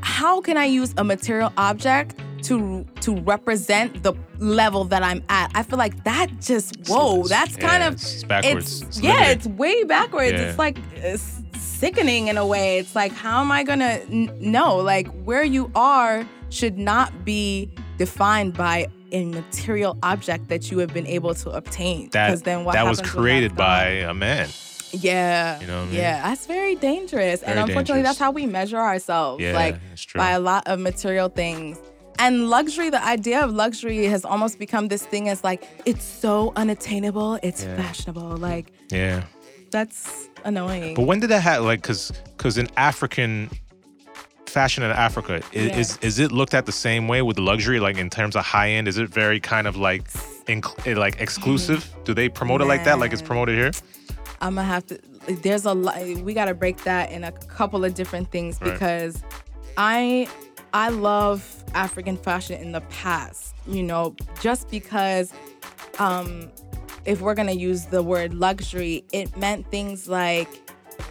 how can I use a material object to to represent the level that I'm at? I feel like that just, whoa, so that's yeah, kind of... It's backwards. It's, it's yeah, limited. It's way backwards. Yeah. It's like... It's, sickening in a way. It's like, how am I gonna n- know? Like, where you are should not be defined by a material object that you have been able to obtain. That, then what that was created by a man. Yeah. You know what I mean? Yeah, that's very dangerous. Very and unfortunately, dangerous. That's how we measure ourselves. Yeah, like, by a lot of material things. And luxury, the idea of luxury has almost become this thing as like, it's so unattainable, it's yeah. fashionable. Like, yeah, that's annoying. But when did that happen? Like, because because in African fashion in Africa, is, yeah. is is it looked at the same way with luxury? Like in terms of high end, is it very kind of like inc- like exclusive? Do they promote yeah. it like that? Like it's promoted here? I'm gonna have to. There's a lot. We gotta break that in a couple of different things because right. I. I love African fashion in the past, you know, just because um, if we're going to use the word luxury, it meant things like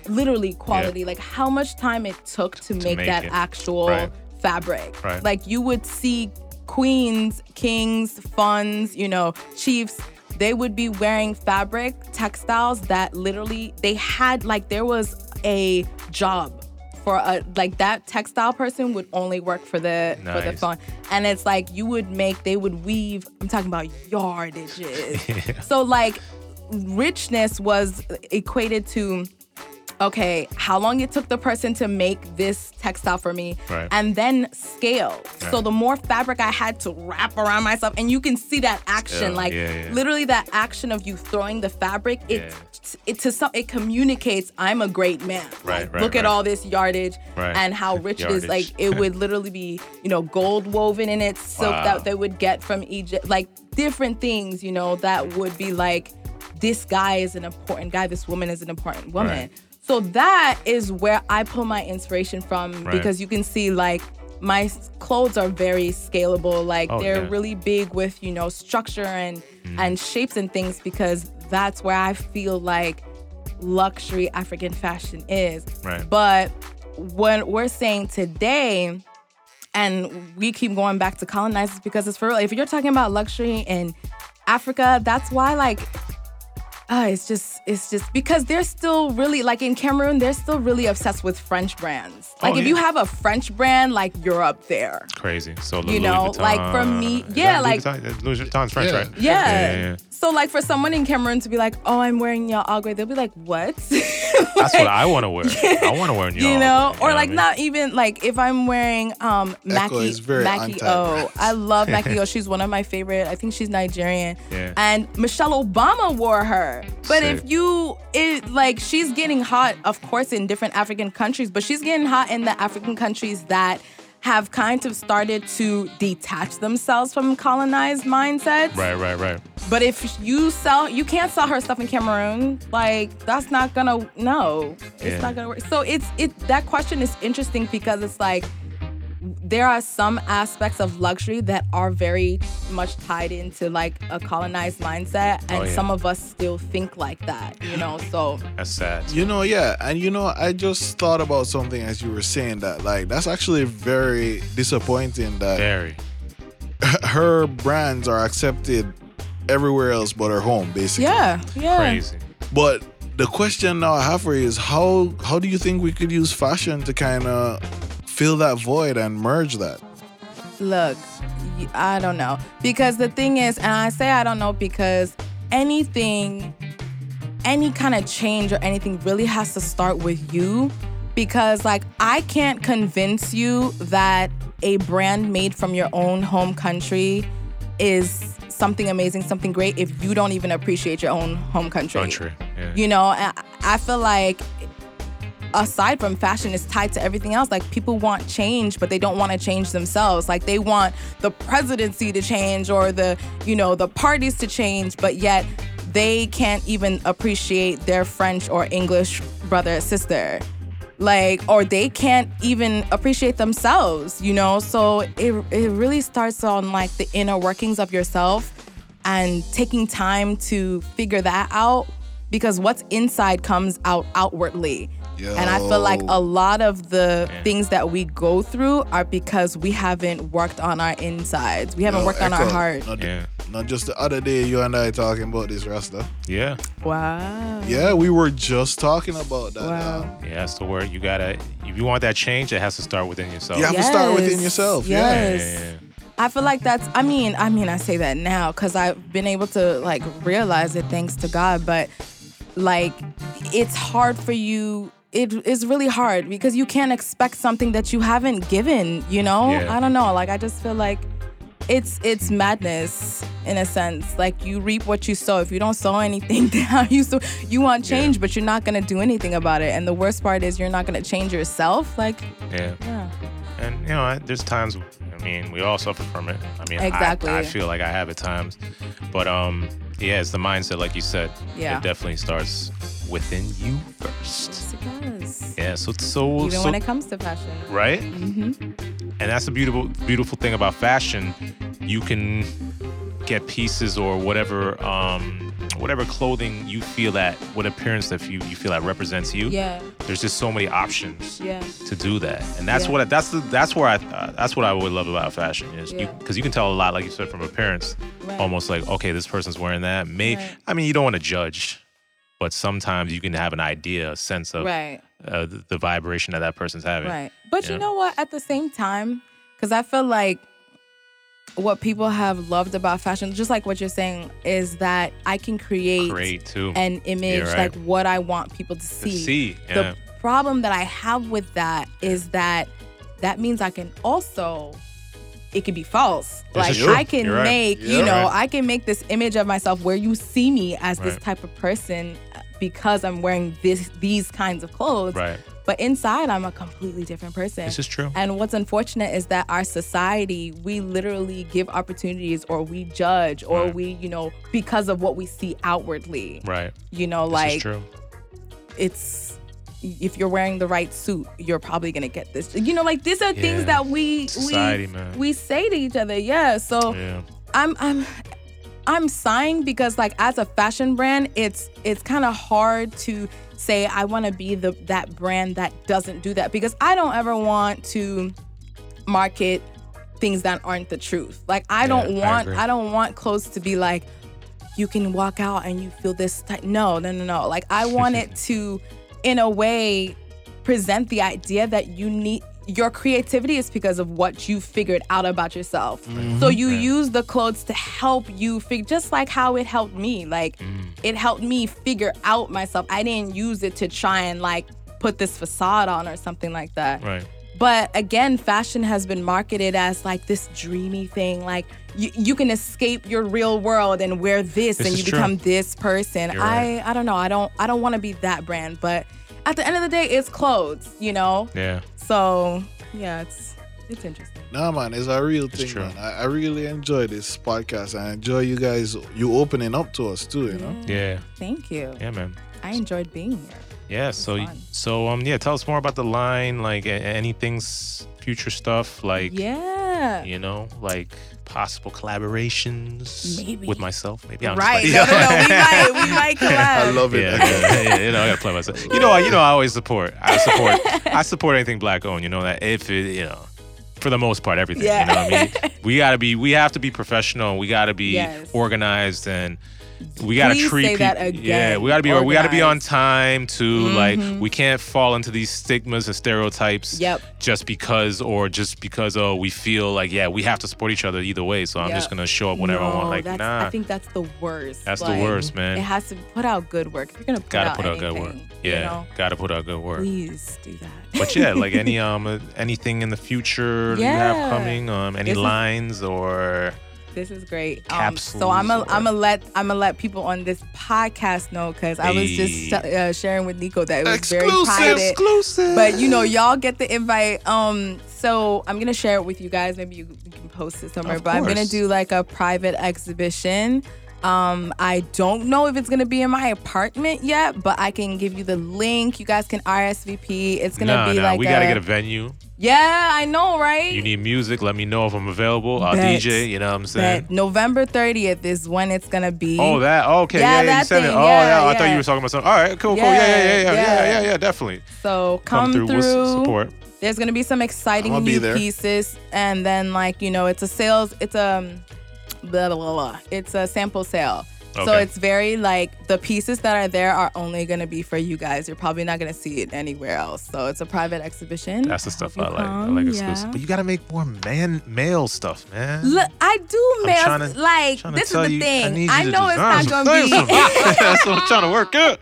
literally quality, yeah. like how much time it took to, to make, make that it. actual right. fabric. Right. Like you would see queens, kings, funds, you know, chiefs, they would be wearing fabric, textiles that literally they had like there was a job. For a, like that textile person would only work for the nice. for the phone, and it's like you would make they would weave. I'm talking about yardages. yeah. So like richness was equated to okay, how long it took the person to make this textile for me, right. and then scale. Right. So the more fabric I had to wrap around myself, and you can see that action, yeah, like yeah, yeah. literally that action of you throwing the fabric. It. Yeah. It to some, it communicates I'm a great man. Right, like, right, look right. at all this yardage right. and how rich it is. Like it would literally be, you know, gold woven in it, silk wow. that they would get from Egypt, like different things, you know, that would be like, this guy is an important guy, this woman is an important woman. Right. So that is where I pull my inspiration from right. because you can see like my clothes are very scalable. Like oh, they're yeah. really big with, you know, structure and mm. and shapes and things because that's where I feel like luxury African fashion is. Right. But what we're saying today, and we keep going back to colonizers because it's for real. If you're talking about luxury in Africa, that's why like, uh, it's just, it's just because they're still really, like in Cameroon, they're still really obsessed with French brands. Like oh, if yeah. you have a French brand, like you're up there. Crazy. So you Louis know, Vuitton, like for me, yeah, like. Louis Vuitton's French, yeah. right? Yeah. yeah, yeah, yeah. So, like, for someone in Cameroon to be like, oh, I'm wearing Nyorh Agwe, they'll be like, what? Like, that's what I want to wear. I want to wear Nyorh Agwe. You know? Or, you know like, I mean? Not even, like, if I'm wearing um, Maki, Maki O. I love Maki O. She's one of my favorite. I think she's Nigerian. Yeah. And Michelle Obama wore her. But Sick. if you, it, like, she's getting hot, of course, in different African countries. But she's getting hot in the African countries that have kind of started to detach themselves from colonized mindsets. Right, right, right. But if you sell, you can't sell her stuff in Cameroon. Like, that's not gonna, no. It's yeah. not gonna work. So it's, it. that question is interesting because it's like, there are some aspects of luxury that are very much tied into like a colonized mindset. And oh, yeah. some of us still think like that, you know, so. That's sad. You know, yeah. And you know, I just thought about something as you were saying that, like, that's actually very disappointing that very. her brands are accepted everywhere else but her home, basically. Yeah, yeah. Crazy. But the question now I have for you is how, how do you think we could use fashion to kind of fill that void and merge that? Look, I don't know. Because the thing is, and I say I don't know because anything, any kind of change or anything really has to start with you. Because, like, I can't convince you that a brand made from your own home country is something amazing, something great, if you don't even appreciate your own home country. Country, yeah. You know, I feel like, aside from fashion, it's tied to everything else. Like, people want change, but they don't want to change themselves. Like, they want the presidency to change or the, you know, the parties to change, but yet they can't even appreciate their French or English brother or sister. Like, or they can't even appreciate themselves, you know? So it it really starts on, like, the inner workings of yourself and taking time to figure that out because what's inside comes out outwardly. Yo. And I feel like a lot of the yeah. things that we go through are because we haven't worked on our insides. We haven't Yo, worked Echo, on our heart. Not, yeah. not just the other day, you and I talking about this, Rasta. Yeah. Wow. Yeah, we were just talking about that. Wow. Now. Yeah, that's the word. You gotta, if you want that change, it has to start within yourself. You have yes. to start within yourself. Yes. Yeah. Yeah, yeah, yeah. I feel like that's, I mean, I mean, I say that now because I've been able to, like, realize it thanks to God, but, like, it's hard for you it is really hard because you can't expect something that you haven't given, you know? Yeah. I don't know. Like, I just feel like it's it's madness in a sense. Like, you reap what you sow. If you don't sow anything, you sow, you want change, yeah. but you're not going to do anything about it. And the worst part is you're not going to change yourself. Like, yeah. yeah. And, you know, I, there's times, I mean, we all suffer from it. I mean, exactly. I, I feel like I have at times. But, um, yeah, it's the mindset, like you said. Yeah. It definitely starts within you first. Yes, it does. Yeah, so... so Even so, when it comes to fashion. Right? Mm-hmm. And that's the beautiful beautiful thing about fashion. You can get pieces or whatever um, whatever clothing you feel that, what appearance that you, you feel that represents you. Yeah. There's just so many options yeah. to do that. And that's yeah. what I, that's the, that's where I uh, that's what I would love about fashion is yeah. you, 'cause you can tell a lot, like you said, from appearance. Right. Almost like, okay, this person's wearing that. May right. I mean, you don't want to judge. But sometimes you can have an idea, a sense of right. uh, the, the vibration that that person's having. Right. But you, you know? know what? At the same time, because I feel like what people have loved about fashion, just like what you're saying, is that I can create, create too. an image, yeah, right. like what I want people to see. To see. Yeah. The problem that I have with that is that that means I can also... It could be false. Like true. I can right. make, yeah, you know, right. I can make this image of myself where you see me as right. this type of person because I'm wearing this these kinds of clothes. Right. But inside, I'm a completely different person. This is true. And what's unfortunate is that our society, we literally give opportunities or we judge or right. we, you know, because of what we see outwardly. Right. You know, this like is true. It's. If you're wearing the right suit, you're probably gonna get this. You know, like these are yeah. things that we Society, we man. we say to each other. Yeah. So yeah. I'm I'm I'm sighing because like as a fashion brand, it's it's kind of hard to say I want to be the that brand that doesn't do that because I don't ever want to market things that aren't the truth. Like I yeah, don't want I, I don't want clothes to be like you can walk out and you feel this type. No, no, no, no. Like I want it to. In a way, present the idea that you need your creativity is because of what you figured out about yourself. Mm-hmm. So you yeah. use the clothes to help you figure, just like how it helped me. Like mm. it helped me figure out myself. I didn't use it to try and like put this facade on or something like that. Right. But again, fashion has been marketed as like this dreamy thing. Like you, you can escape your real world and wear this, this and you become true. this person. You're I right. I don't know. I don't I don't want to be that brand. But at the end of the day, it's clothes, you know. Yeah. So yeah, it's it's interesting. Nah, man, it's a real thing, man. I, I really enjoy this podcast. I enjoy you guys you opening up to us too, you yeah. know. Yeah. Thank you. Yeah, man. I enjoyed being here. Yeah, so fun. so um yeah, tell us more about the line, like anything's future stuff, like yeah, you know, like possible collaborations maybe. with myself, maybe. I'm right? Just like, no, no, no, we might, we might collab. I love it. Yeah, okay. yeah, you know, I gotta play myself. You know, you know, I always support. I support. I support anything black owned. You know that if it, you know. For the most part, everything. Yeah. You know what I mean? We gotta be. We have to be professional. We gotta be yes. organized, and we gotta Please treat. Say people, that again. Yeah, we gotta be. Organized. We gotta be on time too. Mm-hmm. Like we can't fall into these stigmas and stereotypes. Yep. Just because, or just because, oh, we feel like yeah, we have to support each other either way. So I'm yep. just gonna show up whenever no, I want. Like that's, nah, I think that's the worst. That's like, the worst, man. It has to put out good work. If you're gonna put gotta out put out anything, good work. Yeah, you know? gotta put out good work. Please do that. But yeah, like any um anything in the future. Yeah. You have coming um any this lines is, or this is great capsules um, so I'm a, or... I'm a let I'm gonna let people on this podcast know because hey. I was just uh, sharing with Nico that it was exclusive, very private exclusive. But you know y'all get the invite um so I'm gonna share it with you guys maybe you can post it somewhere of but course. I'm gonna do like a private exhibition um I don't know if it's gonna be in my apartment yet but I can give you the link you guys can R S V P it's gonna no, be no, like we gotta a, get a venue. Yeah, I know, right? You need music, let me know if I'm available. I'll Bet. D J, you know what I'm saying? Bet. November thirtieth is when it's going to be. Oh, that? Oh, okay. Yeah, yeah, yeah you said it. Oh, yeah, yeah. I thought you were talking about something. All right, cool, yeah, cool. Yeah, yeah, yeah, yeah, yeah, yeah, yeah, yeah definitely. So come, come through. through. We'll support. There's going to be some exciting new pieces. And then, like, you know, it's a sales, it's a, blah, blah, blah, blah. It's a sample sale. Okay. So it's very, like, the pieces that are there are only going to be for you guys. You're probably not going to see it anywhere else. So it's a private exhibition. That's the stuff I like. I like exclusive. Yeah. But you got to make more man male stuff, man. Look, I do male. Like, this is the you, thing. I, I know it's not going to be. That's what I'm trying to work out.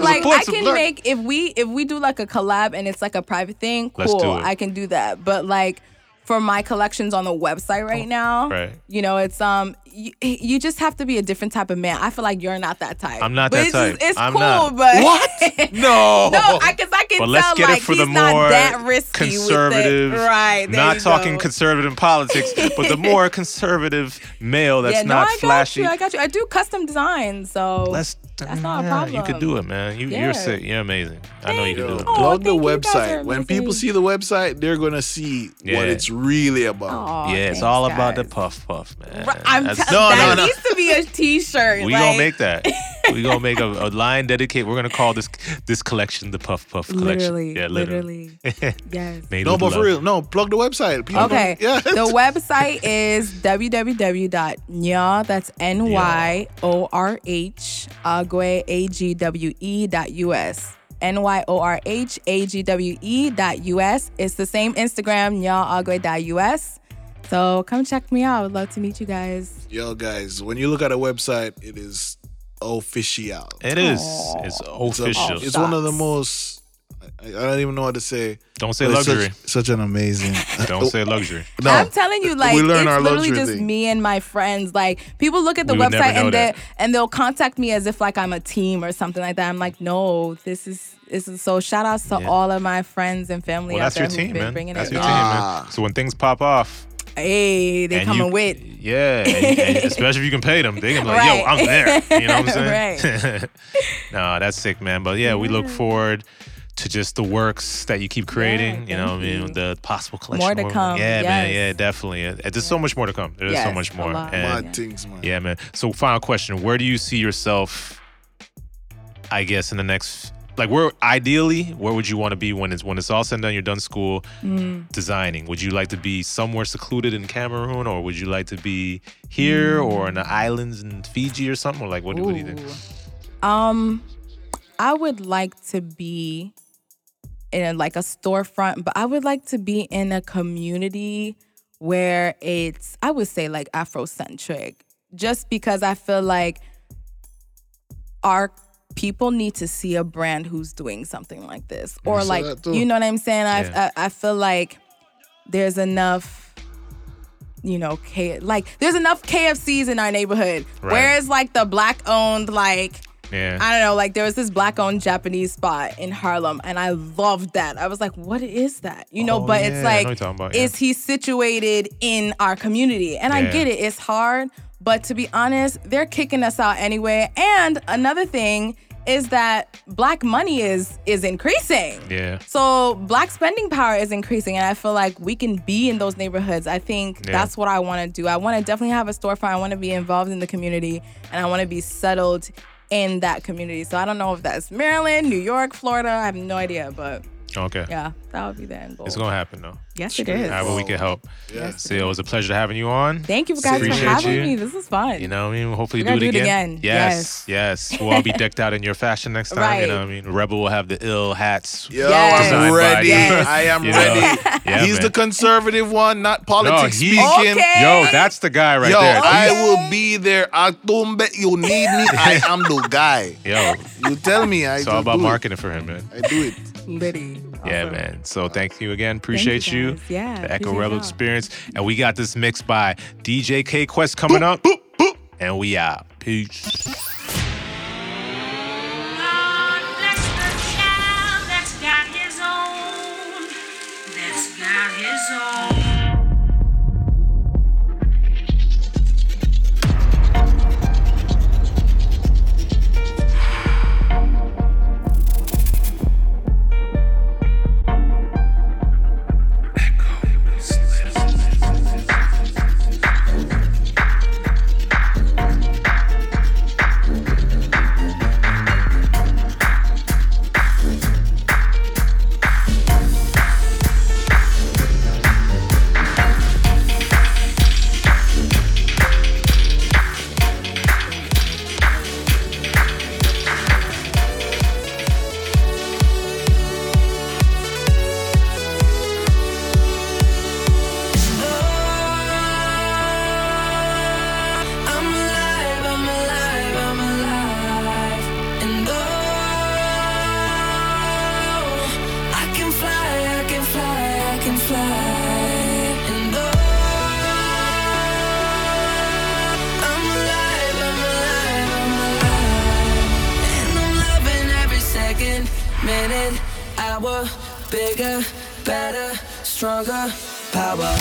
Trying like to I can blur. make if we if we do like a collab and it's like a private thing. Cool, Let's do it. I can do that. But like for my collections on the website right now, right. you know, it's um, you, you just have to be a different type of man. I feel like you're not that type. I'm not but that it's, type. It's I'm cool, not. but what? No, no, I can I can well, let's tell get like it for he's the not more that risky conservative, with it. Right? There not you talking go. Conservative politics, but the more conservative male that's yeah, no, not I flashy. Got you, I got you. I do custom design, so let's. That's not yeah, a problem. You could do it, man. You, yeah. You're sick. You're amazing. Thanks. I know you can do it. Oh, Plug the website. When people see the website, they're going to see yeah. what it's really about. Oh, yeah, thanks, it's all guys. about the puff puff, man. I'm t- no, that no, no. needs to be a t-shirt. We're like... going to make that. We're going to make a, a line dedicated. We're going to call this this collection the Puff Puff Collection. Literally. Yeah, literally. literally. yes. Made no, but love. for real. No, plug the website. People okay. Yes. The website is w w w dot nyorh, that's N Y O R H, uh, Agwe, A G W E dot U S N Y O R H A G W E dot U S It's the same Instagram, Nyorh Agwe dot U S So come check me out. I would love to meet you guys. Yo, guys, when you look at a website, it is official. It is. Aww. It's official. It's, a, it's one of the most... I don't even know what to say. Don't say luxury. Such, such an amazing. Don't say luxury. No, I'm telling you, like, it's literally just thing. me and my friends. Like, people look at the we website and they and they'll contact me as if like I'm a team or something like that. I'm like, no, this is this is so. Shout outs to yeah. all of my friends and family. Well, out that's there your team, man. That's your in. team, man. So when things pop off. Hey, they coming with. Yeah, and, and especially if you can pay them. They can be like, right. yo, I'm there. You know what I'm saying? Right. Nah, that's sick, man. But yeah, yeah. we look forward to just the works that you keep creating, yeah, you know, you. I mean, the possible collection. More to more. come. Yeah, yes. man. Yeah, definitely. There's yeah. so much more to come. There's yes, so much more. And, yeah. Things, man. yeah, man. So, final question: where do you see yourself? I guess in the next, like, where ideally, where would you want to be when it's when it's all said and done? You're done school, mm. designing. Would you like to be somewhere secluded in Cameroon, or would you like to be here, mm. or in the islands in Fiji or something? Or like, what, what do you think? Um, I would like to be. in like a storefront, but I would like to be in a community where it's, I would say like Afrocentric, just because I feel like our people need to see a brand who's doing something like this. Or you like, you know what I'm saying? I, yeah. I I feel like there's enough, you know, K, like there's enough K F Cs in our neighborhood. Right. Where's like the black owned, like, Yeah. I don't know, like there was this black-owned Japanese spot in Harlem, and I loved that. I was like, what is that? You know, oh, but yeah, it's like, about, yeah. is he situated in our community? And yeah. I get it, it's hard, but to be honest, they're kicking us out anyway. And another thing is that black money is is increasing. Yeah. So black spending power is increasing, and I feel like we can be in those neighborhoods. I think yeah. that's what I want to do. I want to definitely have a storefront. I want to be involved in the community, and I want to be settled in that community. So I don't know if that's Maryland, New York, Florida. I have no idea, but okay, yeah, that would be the end goal. It's gonna happen though. Yes, it is. However, we can help. Yeah. So it was a pleasure having you on. Thank you guys Appreciate for having you. me. This is fun. You know what I mean? Hopefully, do it, do it again. again. Yes, yes. yes. We'll all be decked out in your fashion next time. Right. You know what I mean? Rebel will have the ill hats. Yo, yes. I'm ready. Yes. I am you know? ready. Yeah, he's man. the conservative one, not politics no, he, speaking. Okay. Yo, that's the guy right Yo, there. Yo, okay. I will be there. Atumbe, you need me. I am the guy. Yo, you tell me. I it's all about marketing for him, man. I do it. Liddy. Awesome. Yeah, man. So thank you again. Appreciate you, you. Yeah, the Echo Rebel Experience. And we got this mix by D J K Quest coming boop, up. Boop, boop. And we out. Peace. Oh, bless the child that's got his own. That's got his own. minute, hour, bigger, better, stronger, power.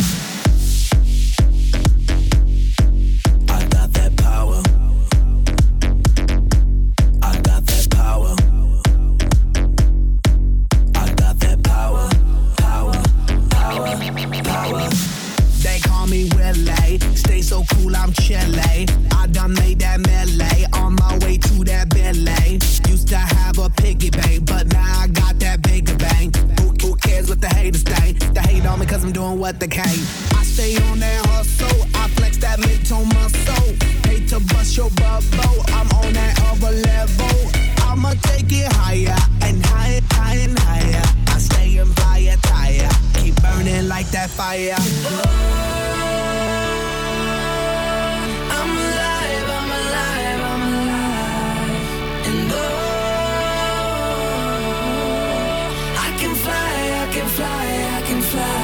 What the game. I stay on that hustle, I flex that mid-tone muscle. Hate to bust your bubble, I'm on that other level. I'ma take it higher and higher, higher and higher. I stay in fire tire, keep burning like that fire. Oh, I'm alive, I'm alive, I'm alive. And oh, I can fly, I can fly, I can fly.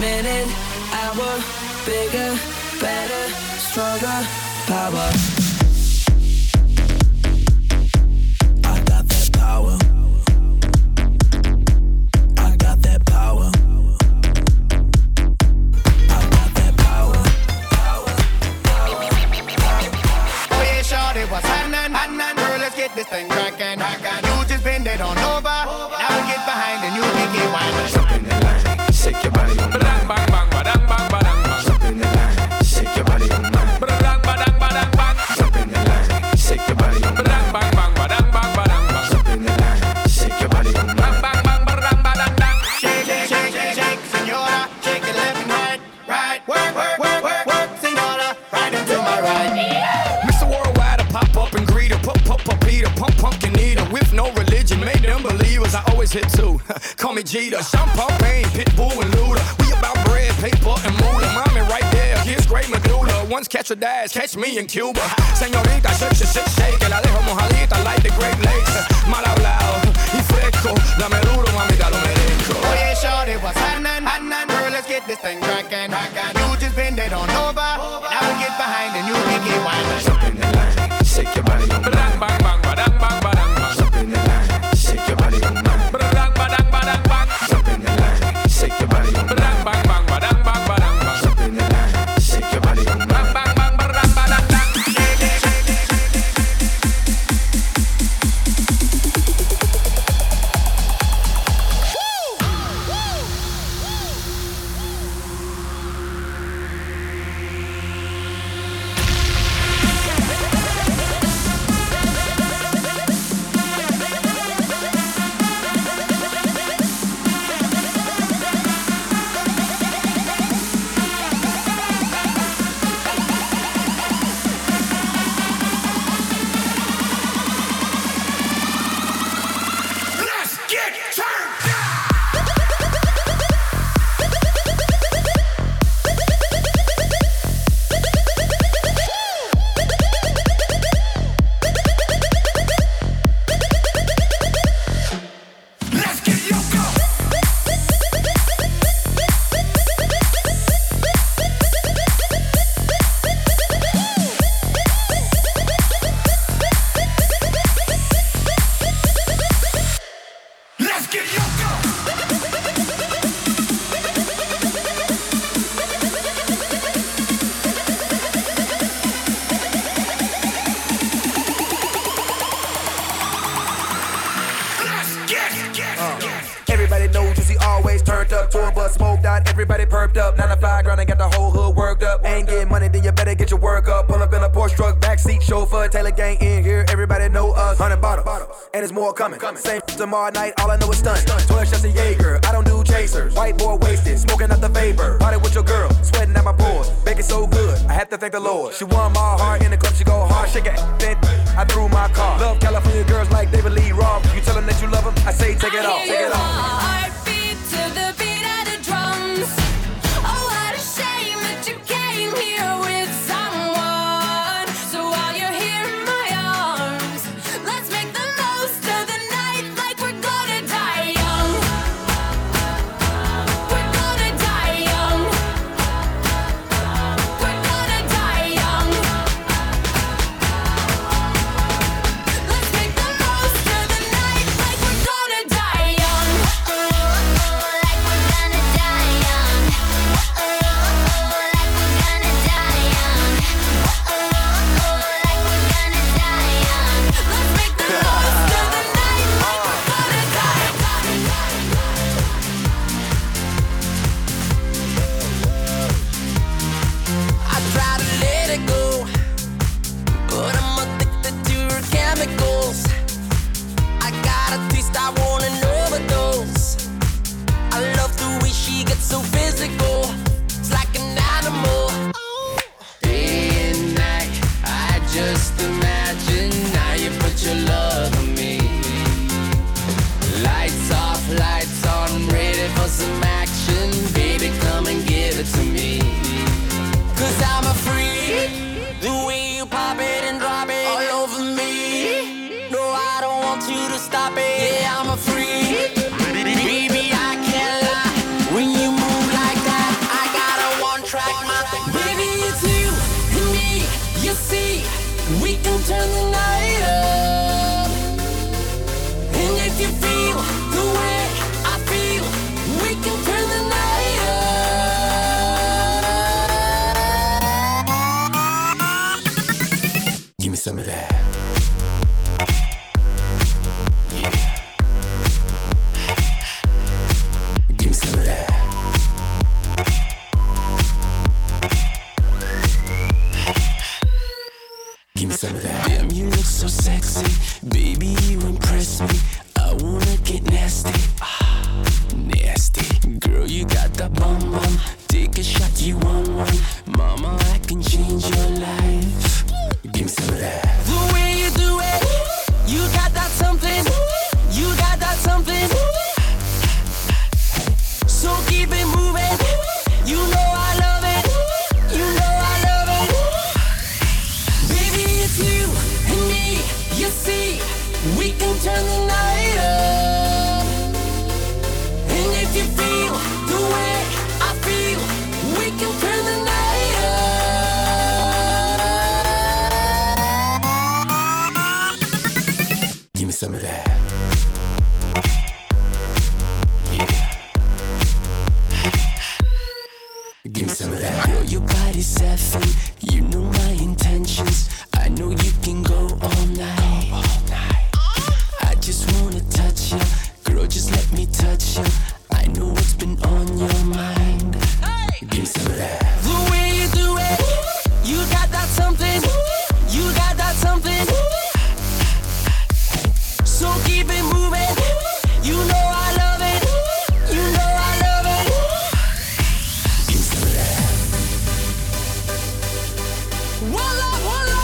Minute, hour, bigger, better, stronger, power. I got that power. I got that power. I got that power. Power, power, power. Hey, shawty, what's happening? Girl, let's get this thing cracking. You just bend it on over. Now we get behind and you can get wild. Something in line, shake your body. Hit two. Call me Jeter, Sean Paul Payne, Pitbull and Luda. We about bread, paper and moolah. Mommy right there, here's great medulla. Once catch a dash, catch me in Cuba. Señorita, shake, shake, shake. La dejo mojadita like the Great Lakes. Mal hablado y fresco. Dame duro, mami, da lo merezco. Oye, shorty, what's happening? Girl, let's get this thing cracking. You just bend it on over. Now we get behind and you can get wild. Jump in the line, shake your body. Bang, bang, bang, bang, bang, bang. Jump in the line, shake your body. Taylor Gang in here, everybody know us. Hundred bottles, and it's more coming. coming. Same tomorrow night, all I know is stunts. twelve shots of Jaeger, I don't do chasers. White boy wasted, smoking out the vapor. Party with your girl, sweating at my pores. Baking so good, I have to thank the Lord. She won my heart in the club, she go hard. Shake it, then I threw my car. Love California girls like David Lee Roth. You tell them that you love them, I say take it off, take it off. Heartbeat to the beat of the drums. Oh, what a shame that you came here with someone. Young. track my baby, it's you and me, you see, we can turn the night up. And if you feel the way I feel, we can turn the night up. Give me some of that. Damn, you look so sexy, baby, you impress me. I wanna get nasty, ah, nasty. Girl, you got that bum bum, take a shot, you want one. Mama, I can change your life. Give me some of that. The way you do it, you got that something, you got that something. So keep it moving, you know I love. You see, we can turn the night up. And if you feel the way I feel, we can turn the night up. Give me some of that. Yeah. Give me some of that. Girl, your body's set free. You know my intentions. I know you can go all night. Go all night. I just wanna touch you, girl. Just let me touch you. I know what's been on your mind. Hey. Give me some of that. The way you do it, you got that something, you got that something. So keep it moving, you know I love it, you know I love it. Give me some of that. Voila, voila.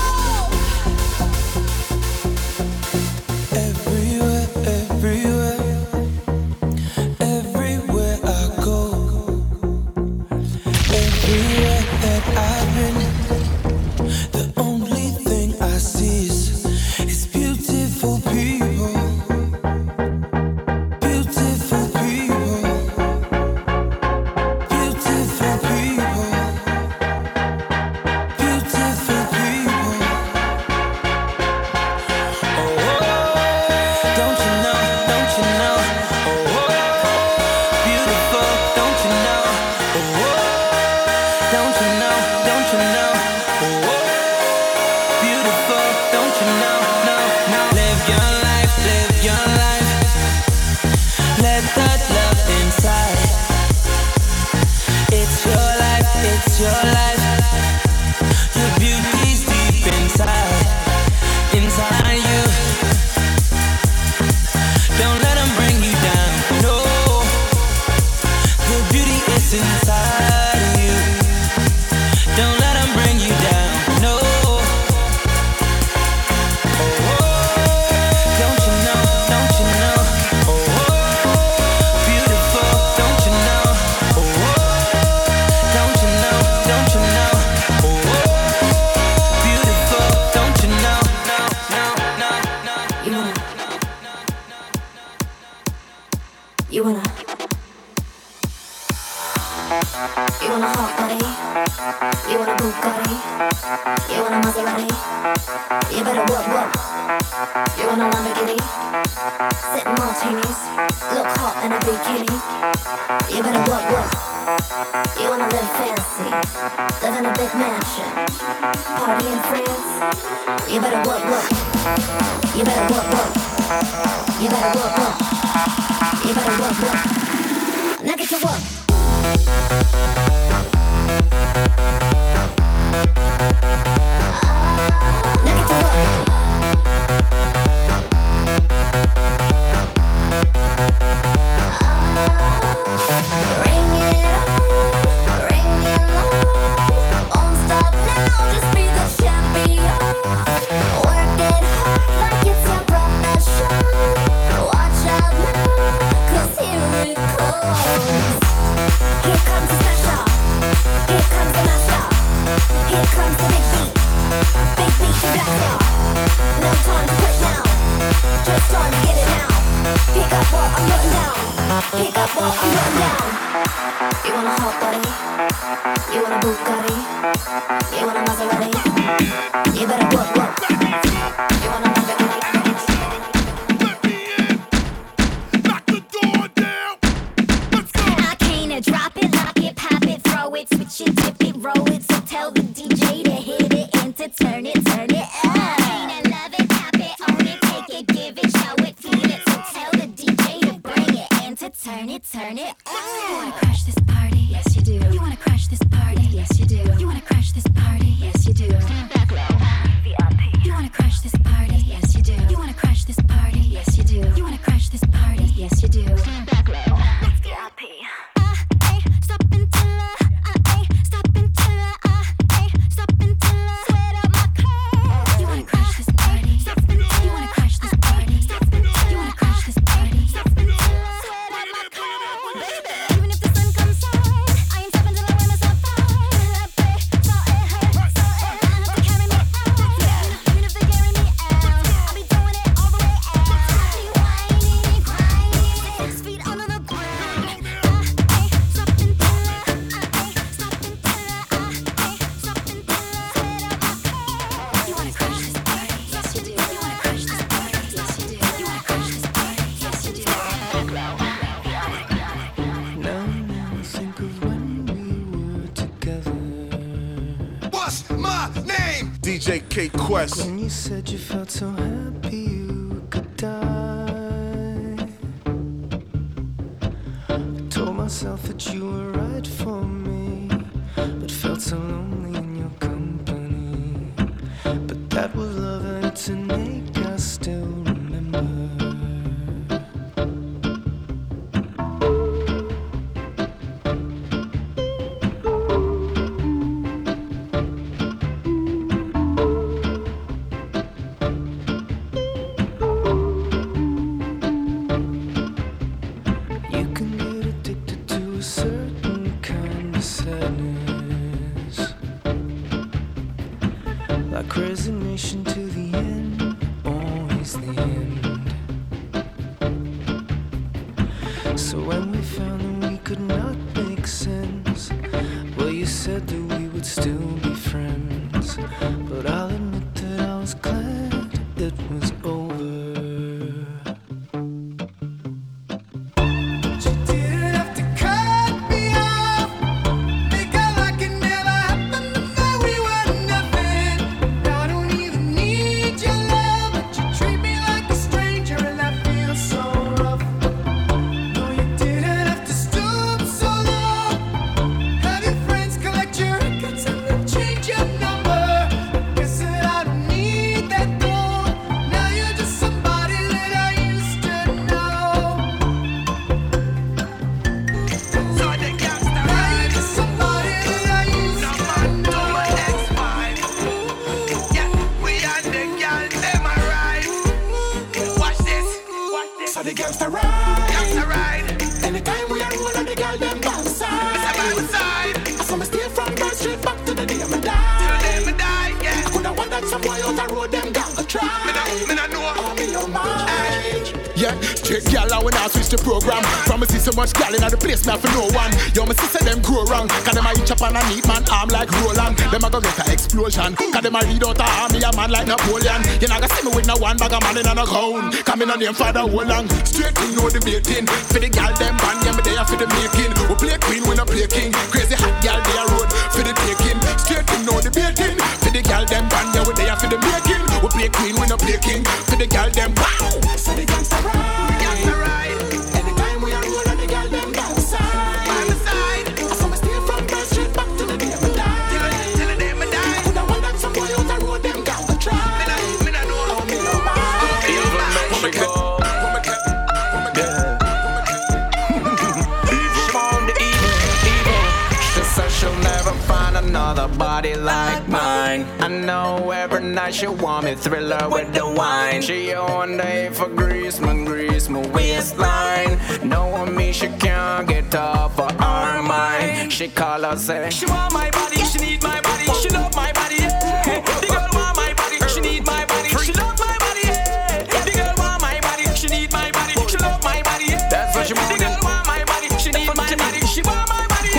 Pick up what I'm putting down. You want a hot body, you want a Bugatti, you want a Maserati, you better work, work. You want a Maserati. Let me in, knock the door down, let's go. I came to drop it, lock it, pop it, throw it, switch it, dip it, roll it, so tell the D J to hit it and to turn it, turn it up. I came to love it, tap it, own it, take it, give it, show it, feel it, so tell the D J to bring it and to turn it, turn it up. When you said you felt so happy you could die, I told myself that you were right for me, but felt so lonely in your company. But that was love and to make us still remember. Cause them a read out a army, a man like Napoleon. You not gonna see me with no one bag of money and a crown. Come in on them for the whole long. Straight in no debating. For the gal them band, yeah me there for the making. We play queen, we no play king. Crazy hot gal they a road for the taking. Straight in no debating. For the gal them band, yeah we there for the making. We play queen, we no play king. For the gal them wow. So the gangsta ride, gangsta ride. Anytime we are roll on the gal them by the side, by the side. So me steal from the street back to the day me die. Another body like mine. I know every night she want me thriller with the wine. She on day for grease, my grease, my waistline. Knowing me, she can't get off her arm mine. She call her say, she want my body, she need my body, she love my body, yeah. The girl want my body, she need my body, she love my body, yeah. The girl want my body, she need my body, she love my body, yeah. That's what she want. The girl want my body, she need my body, she want my body.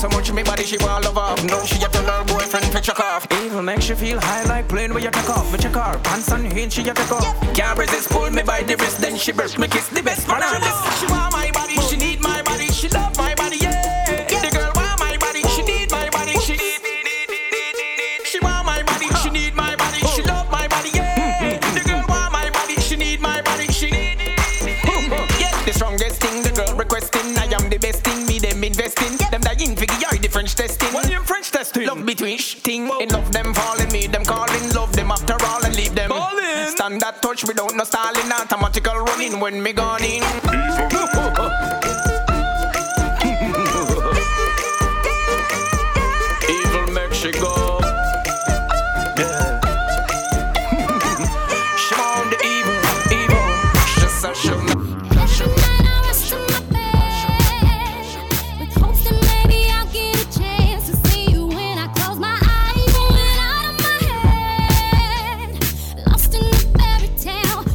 so much, me body she want love off. No, she have done her boyfriend for check off. Evil makes you feel high like plane when you take off. Me check her, pants on heel, she a take off. Can't resist, pull me by the wrist, then she burst me kiss the best man on this. She want my body, she need my body, she love my body, yeah. If the girl want my body, she need my body, she need, need, need, need, need, need. She want my body, she need my body, she love my body, yeah. If the girl want my body, she need my body, she need, need, need, need, need. Yeah. The strongest thing the girl requesting, I am the best thing, me them investing. Them dying for the French testing. What you French testing? Love between thing. Enough them falling, me them calling, love them after all and leave them. Stand that touch without no stalling, automatical running when me gone in. Evil Mexico.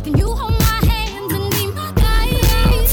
Can you hold my hands and be my guide?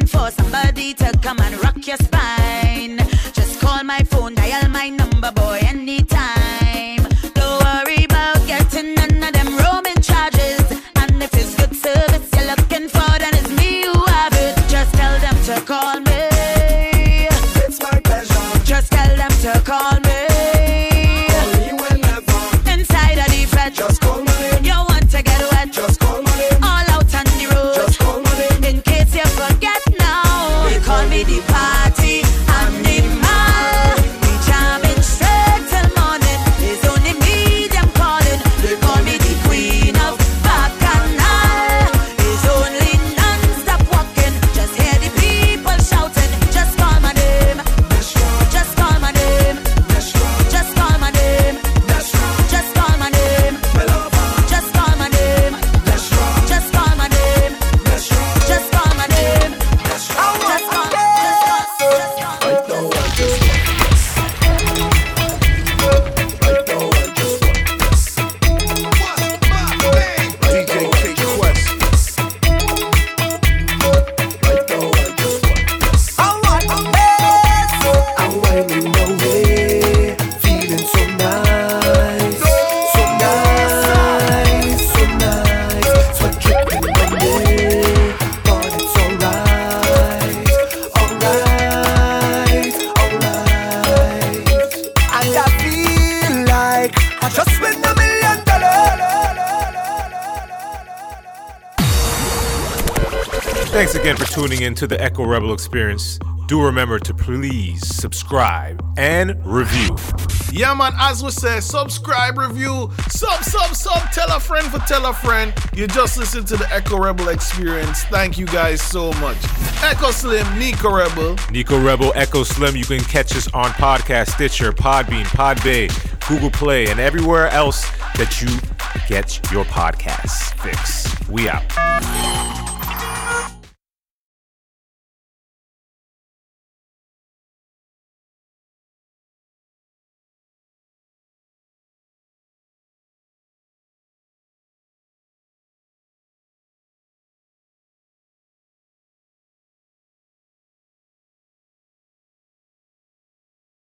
looking for somebody to come and rock your spine. Just call my phone, dial my number, boy, anytime. Don't worry about getting none of them roaming charges. And if it's good service you're looking for, then it's me who have it. Just tell them to call me. It's my pleasure. Just tell them to call me. Thanks again for tuning in to the Echo Rebel Experience. Do remember to please subscribe and review. Yeah, man, as we say, subscribe, review, sub, sub, sub, tell a friend for tell a friend. You just listened to the Echo Rebel Experience. Thank you guys so much. Echo Slim, Nico Rebel. Nico Rebel, Echo Slim. You can catch us on podcast, Stitcher, Podbean, Podbay, Google Play, and everywhere else that you get your podcasts fix. We out.